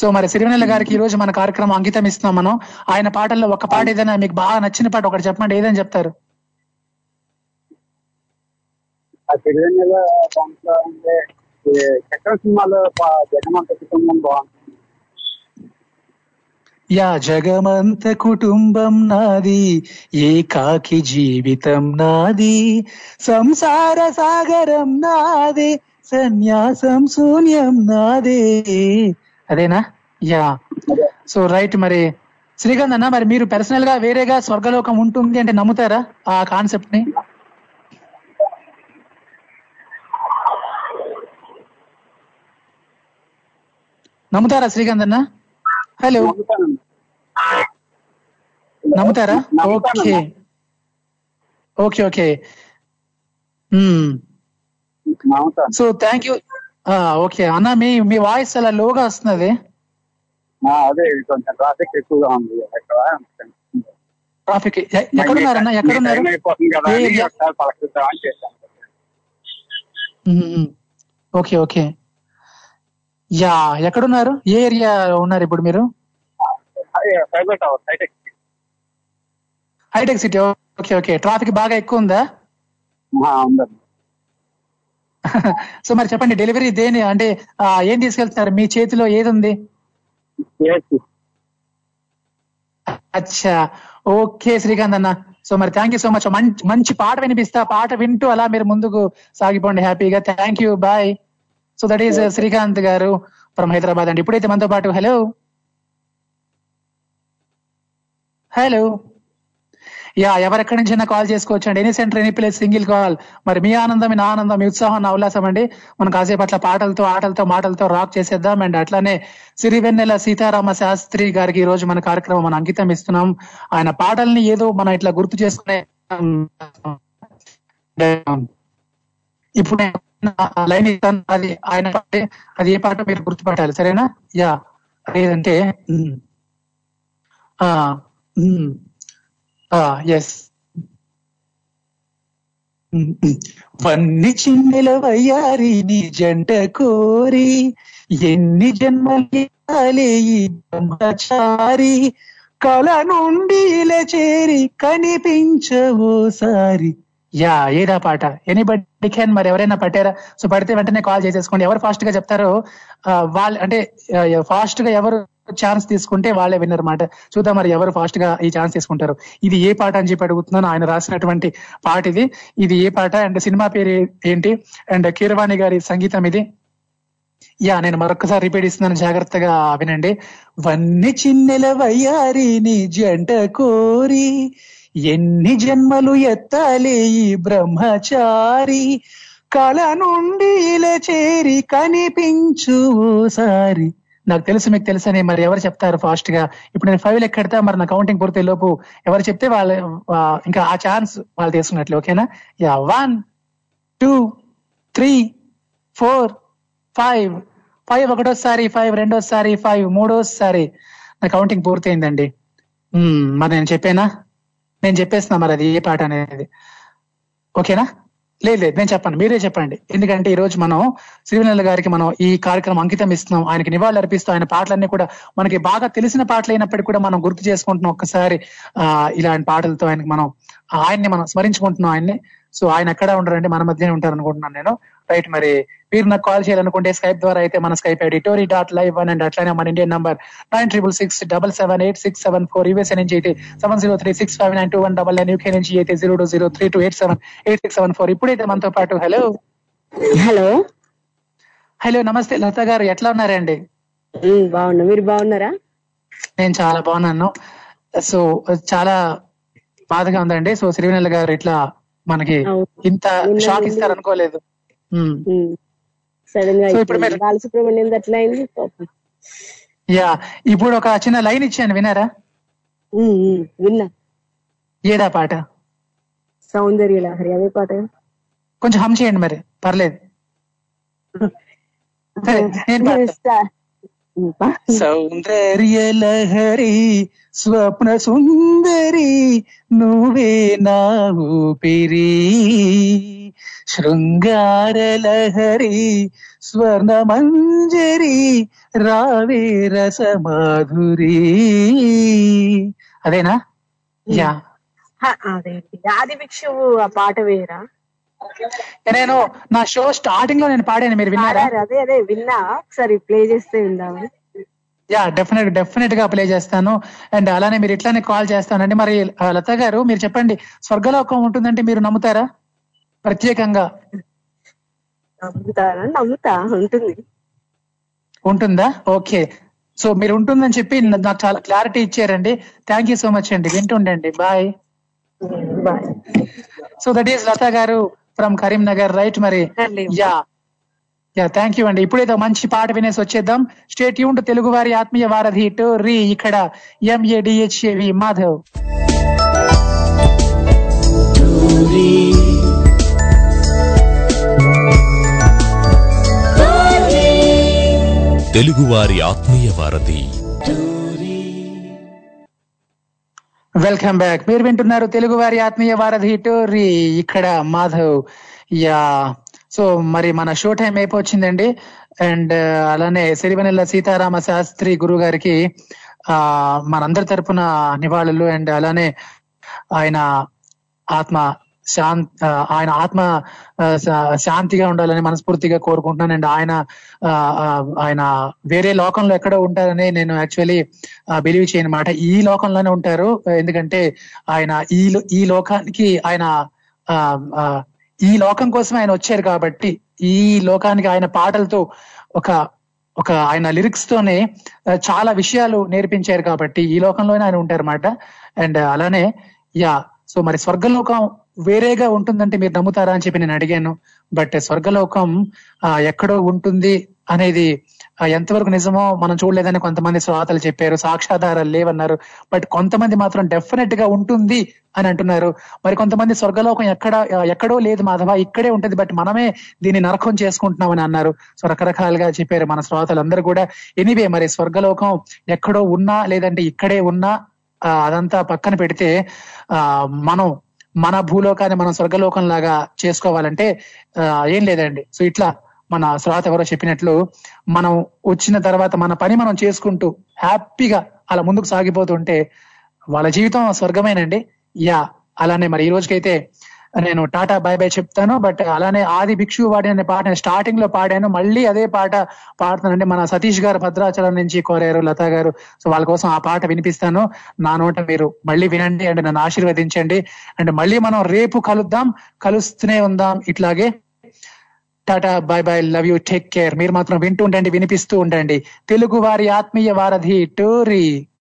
సో మరి సిరివెన్నెల గారికి ఈ రోజు మన కార్యక్రమం అంకితం ఇస్తున్నాం మనం. ఆయన పాటల్లో ఒక పాట ఏదైనా మీకు బాగా నచ్చిన పాట ఒకటి చెప్పండి, ఏదని చెప్తారు? సిరివెన్నెల దాంట్లో అంటే చక్ర సినిమాలో జగమంత కుటుంబం బాగుంటుంది. యా జగమంత కుటుంబం నాది, ఏకాకి జీవితం నాది, సంసార సాగరం నాది, సన్యాసం శూన్యం నాది. అదేనా? యా. So right. మరి శ్రీకాంత్ అన్న, మరి మీరు పర్సనల్ గా వేరేగా స్వర్గలోకం ఉంటుంది అంటే నమ్ముతారా ఆ కాన్సెప్ట్ ని? నమ్ముతారా శ్రీకాంత్ అన్న? హలో, నమ్ముతారా? Okay okay okay. So thank you. Okay అన్న, మీ వాయిస్ అలా లోగా వస్తుంది. ట్రాఫిక్ ఎక్కడున్నారన్నా, ఎక్కడున్నారు? Okay okay. యా ఎక్కడున్నారు, ఏ ఏరియా ఉన్నారు ఇప్పుడు మీరు? Hitech City. Okay okay. Traffic బాగా ఎక్కువ ఉందా? సో మరి చెప్పండి, డెలివరీ దేని అంటే ఏం తీసుకెళ్తున్నారు, మీ చేతిలో ఏది ఉంది? అచ్చా ఓకే శ్రీకాంత్ అన్న. సో మరి థ్యాంక్ యూ సో మచ్. మంచి పాట వినిపిస్తా, పాట వింటూ అలా మీరు ముందుకు సాగిపోండి హ్యాపీగా. Thank you, bye. So that is Srikanth గారు ఫ్రమ్ హైదరాబాద్ అండి. ఇప్పుడైతే మనతో పాటు హలో హలో. యా ఎవరెక్కడి నుంచైనా కాల్ చేసుకోవచ్చు అండి, any centre any place single call. మరి మీ ఆనందం నా ఆనందం, మీ ఉత్సాహం నా ఉల్లాసం అండి. మనం కాసేపు అట్లా పాటలతో ఆటలతో మాటలతో రాక్ చేసేద్దాం. అండ్ అట్లానే సిరివెన్నెల సీతారామ శాస్త్రి గారికి ఈ రోజు మన కార్యక్రమం మనం అంకితం ఇస్తున్నాం. ఆయన పాటల్ని ఏదో మనం ఇట్లా గుర్తు చేసుకునే. ఇప్పుడు లైన్ ఇస్తాను, అది ఆయన పాటే, అది ఏ పాట మీరు గుర్తుపట్టాలి సరేనా? యా అదేదంటే ఎస్, వన్ని చిన్నెల వయ్యారి నీ జంట కోరి, ఎన్ని జన్మలే ఈ బ్రహ్మచారి, కళ నుండి ఇలా చేరి కనిపించవోసారి. యా ఏదా పాట? Anybody can. మరి ఎవరైనా పట్టారా? సో పడితే వెంటనే కాల్ చేసేసుకోండి. ఎవరు ఫాస్ట్ గా చెప్తారో వాళ్ళు, అంటే ఫాస్ట్ గా ఎవరు ఛాన్స్ తీసుకుంటే వాళ్ళే విన్నర్ మాట. చూద్దాం మరి ఎవరు ఫాస్ట్ గా ఈ ఛాన్స్ తీసుకుంటారు. ఇది ఏ పాట అని చెప్పి అడుగుతున్నాను, ఆయన రాసినటువంటి పాట ఇది. ఇది ఏ పాట అండ్ సినిమా పేరు ఏంటి అండ్ కీరవాణి గారి సంగీతం ఇది. యా నేను మరొకసారి రిపీట్ ఇస్తున్నాను, జాగ్రత్తగా వినండి. వన్ని చిన్నెల వయ్యారిని జంట కోరి, ఎన్ని జన్మలు ఎత్తాలి ఈ బ్రహ్మచారి, కళ నుండి ఇలా చేరి కనిపించు సారి. నాకు తెలుసు మీకు తెలుసని, మరి ఎవరు చెప్తారు ఫాస్ట్ గా? ఇప్పుడు నేను 5 లెక్కెడతా, మరి నా కౌంటింగ్ పూర్తి లోపు ఎవరు చెప్తే వాళ్ళు ఇంకా ఆ ఛాన్స్ వాళ్ళు తీసుకున్నట్లు. ఓకేనా? యా 1 2 3 4 5. 5 ఒకటోసారి, 5 రెండోసారి, 5 మూడోసారి. నా కౌంటింగ్ పూర్తి అయిందండి. మరి నేను చెప్పేస్తున్నా మరి అది ఏ పాట అనేది. ఓకేనా? లేదు నేను చెప్పండి, మీరే చెప్పండి. ఎందుకంటే ఈ రోజు మనం శ్రీవెన్నెల గారికి మనం ఈ కార్యక్రమం అంకితం ఇస్తున్నాం, ఆయనకి నివాళులు అర్పిస్తాం. ఆయన పాటలన్నీ కూడా మనకి బాగా తెలిసిన పాటలు అయినప్పటికీ కూడా మనం గుర్తు చేసుకుంటున్నాం ఒక్కసారి ఇలాంటి పాటలతో. ఆయనకి ఆయన్ని మనం స్మరించుకుంటున్నాం ఆయన్ని. సో ఆయన ఎక్కడ ఉండరండి, మన మధ్యనే ఉంటారు అనుకుంటున్నాను నేను. రైట్. మరి మీరు నాకు కాల్ చేయాలనుకుంటే స్కైప్ ద్వారా అయితే మన స్కైప్ ఐడి tori.live1 అండ్ అట్లానే మన ఇండియన్ నంబర్ 9666778674. యూఎస్ఏ నుంచి అయితే 7036592199. యూకే నుంచి అయితే 02032878674. ఇప్పుడైతే మనతో పాటు హలో హలో హలో. నమస్తే లత గారు, ఎట్లా ఉన్నారండి? బాగున్నా, మీరు బాగున్నారా? నేను చాలా బాగున్నాను. సో చాలా బాధగా ఉందండి. సో శ్రీవెన్నెల గారు ఇట్లా మనకి ఇంత షాక్ ఇస్తారు అనుకోలేదు. ఇప్పుడు ఒక చిన్న లైన్ ఇచ్చాను, విన్నారా? విన్నా. ఏదా పాట? సౌందర్య లహరి. అదే పాట కొంచెం హమ్ చేయండి మరి, పర్లేదు. సౌందర్య లహరి స్వప్న సుందరి నువ్వే నా ఊపిరి, శృంగార లహరి స్వర్ణ మంజరి రావే రసమాధురి. అదేనా? యా, అదే. ఆది భిక్షువు ఆ పాట వేరా? నేను నా షో స్టార్టింగ్ లో నేను పాడాను, మీరు విన్నారా? అదే అదే విన్నా. ఒకసారి ప్లే చేస్తే విందాము. యా, డెఫినెట్ గా ప్లే చేస్తాను. అండ్ అలానే మీరు ఇట్లానే కాల్ చేస్తానండి. మరి లత గారు మీరు చెప్పండి, స్వర్గలోకం ఉంటుందంటే మీరు నమ్ముతారా? ప్రత్యేకంగా నమ్ముతా. ఉంటుంది. ఉంటుందా? ఓకే. సో మీరు ఉంటుందని చెప్పి నాకు చాలా క్లారిటీ ఇచ్చారండి. థ్యాంక్ యూ సో మచ్ అండి. వింటుండండి. Bye bye. So that is Lata గారు ఫ్రమ్ కరీంనగర్, రైట్? మరి యా యా, థ్యాంక్ యూ అండి. ఇప్పుడైతే మంచి పాట వినేసి వచ్చేద్దాం. Stay tuned. తెలుగు వారి ఆత్మీయ వారధి టోరీ, ఇక్కడ MADHAV మాధవ్. తెలుగు వారి ఆత్మీయ వారధి. Welcome back. మీరు వింటున్నారు తెలుగు వారి ఆత్మీయ వారధి టోరీ, ఇక్కడ మాధవ్. యా, సో మరి మన షో టైం అయిపోవచ్చిందండి. అండ్ అలానే సిరివెన్నెల సీతారామ శాస్త్రి గురువు గారికి మనందరి తరపున నివాళులు. అండ్ అలానే ఆయన ఆత్మ శాంతిగా ఉండాలని మనస్ఫూర్తిగా కోరుకుంటున్నాను. అండ్ ఆయన వేరే లోకంలో ఎక్కడో ఉంటారని నేను యాక్చువల్లీ బిలీవ్ చేయనమాట. ఈ లోకంలోనే ఉంటారు, ఎందుకంటే ఆయన ఈ లోకానికి ఈ లోకం కోసం ఆయన వచ్చారు కాబట్టి ఈ లోకానికి ఆయన పాటలతో ఒక ఆయన లిరిక్స్ తోనే చాలా విషయాలు నేర్పించారు కాబట్టి ఈ లోకంలోనే ఆయన ఉంటారన్నమాట. అండ్ అలానే యా, సో మరి స్వర్గలోకం వేరేగా ఉంటుందంటే మీరు నమ్ముతారా అని చెప్పి నేను అడిగాను. బట్ స్వర్గలోకం ఎక్కడో ఉంటుంది అనేది ఎంతవరకు నిజమో మనం చూడలేదని కొంతమంది శ్రోతలు చెప్పారు. సాక్ష్యాధారాలు లేవన్నారు. బట్ కొంతమంది మాత్రం డెఫినెట్ గా ఉంటుంది అని అంటున్నారు. మరి కొంతమంది స్వర్గలోకం ఎక్కడో లేదు మాధవ, ఇక్కడే ఉంటుంది, బట్ మనమే దీన్ని నరకం చేసుకుంటున్నామని అన్నారు. సో రకరకాలుగా చెప్పారు మన శ్రోతలు అందరూ కూడా. ఎనీవే, మరి స్వర్గలోకం ఎక్కడో ఉన్నా లేదంటే ఇక్కడే ఉన్నా అదంతా పక్కన పెడితే మనం మన భూలోకాన్ని మనం స్వర్గలోకం లాగా చేసుకోవాలంటే ఏం లేదండి. సో ఇట్లా మన శ్రోత ఎవరో చెప్పినట్లు మనం వచ్చిన తర్వాత మన పని మనం చేసుకుంటూ హ్యాపీగా అలా ముందుకు సాగిపోతుంటే వాళ్ళ జీవితం స్వర్గమేనండి. యా, అలానే మరి ఈ రోజుకైతే నేను టాటా బై బై చెప్తాను. బట్ అలానే ఆది భిక్షు వాడిన పాట నేను స్టార్టింగ్ లో పాడాను, మళ్ళీ అదే పాట పాడుతానండి. మన సతీష్ గారు భద్రాచలం నుంచి కోరారు లతా గారు, సో వాళ్ళ కోసం ఆ పాట వినిపిస్తాను. నా నోట మీరు మళ్ళీ వినండి అండ్ నన్ను ఆశీర్వదించండి. అండ్ మళ్ళీ మనం రేపు కలుస్తూనే ఉందాం ఇట్లాగే. Tata bye bye, love you, take care. మీరు మాత్రం వింటూ ఉండండి, వినిపిస్తూ ఉండండి తెలుగు వారి ఆత్మీయ వారధి టోరీ.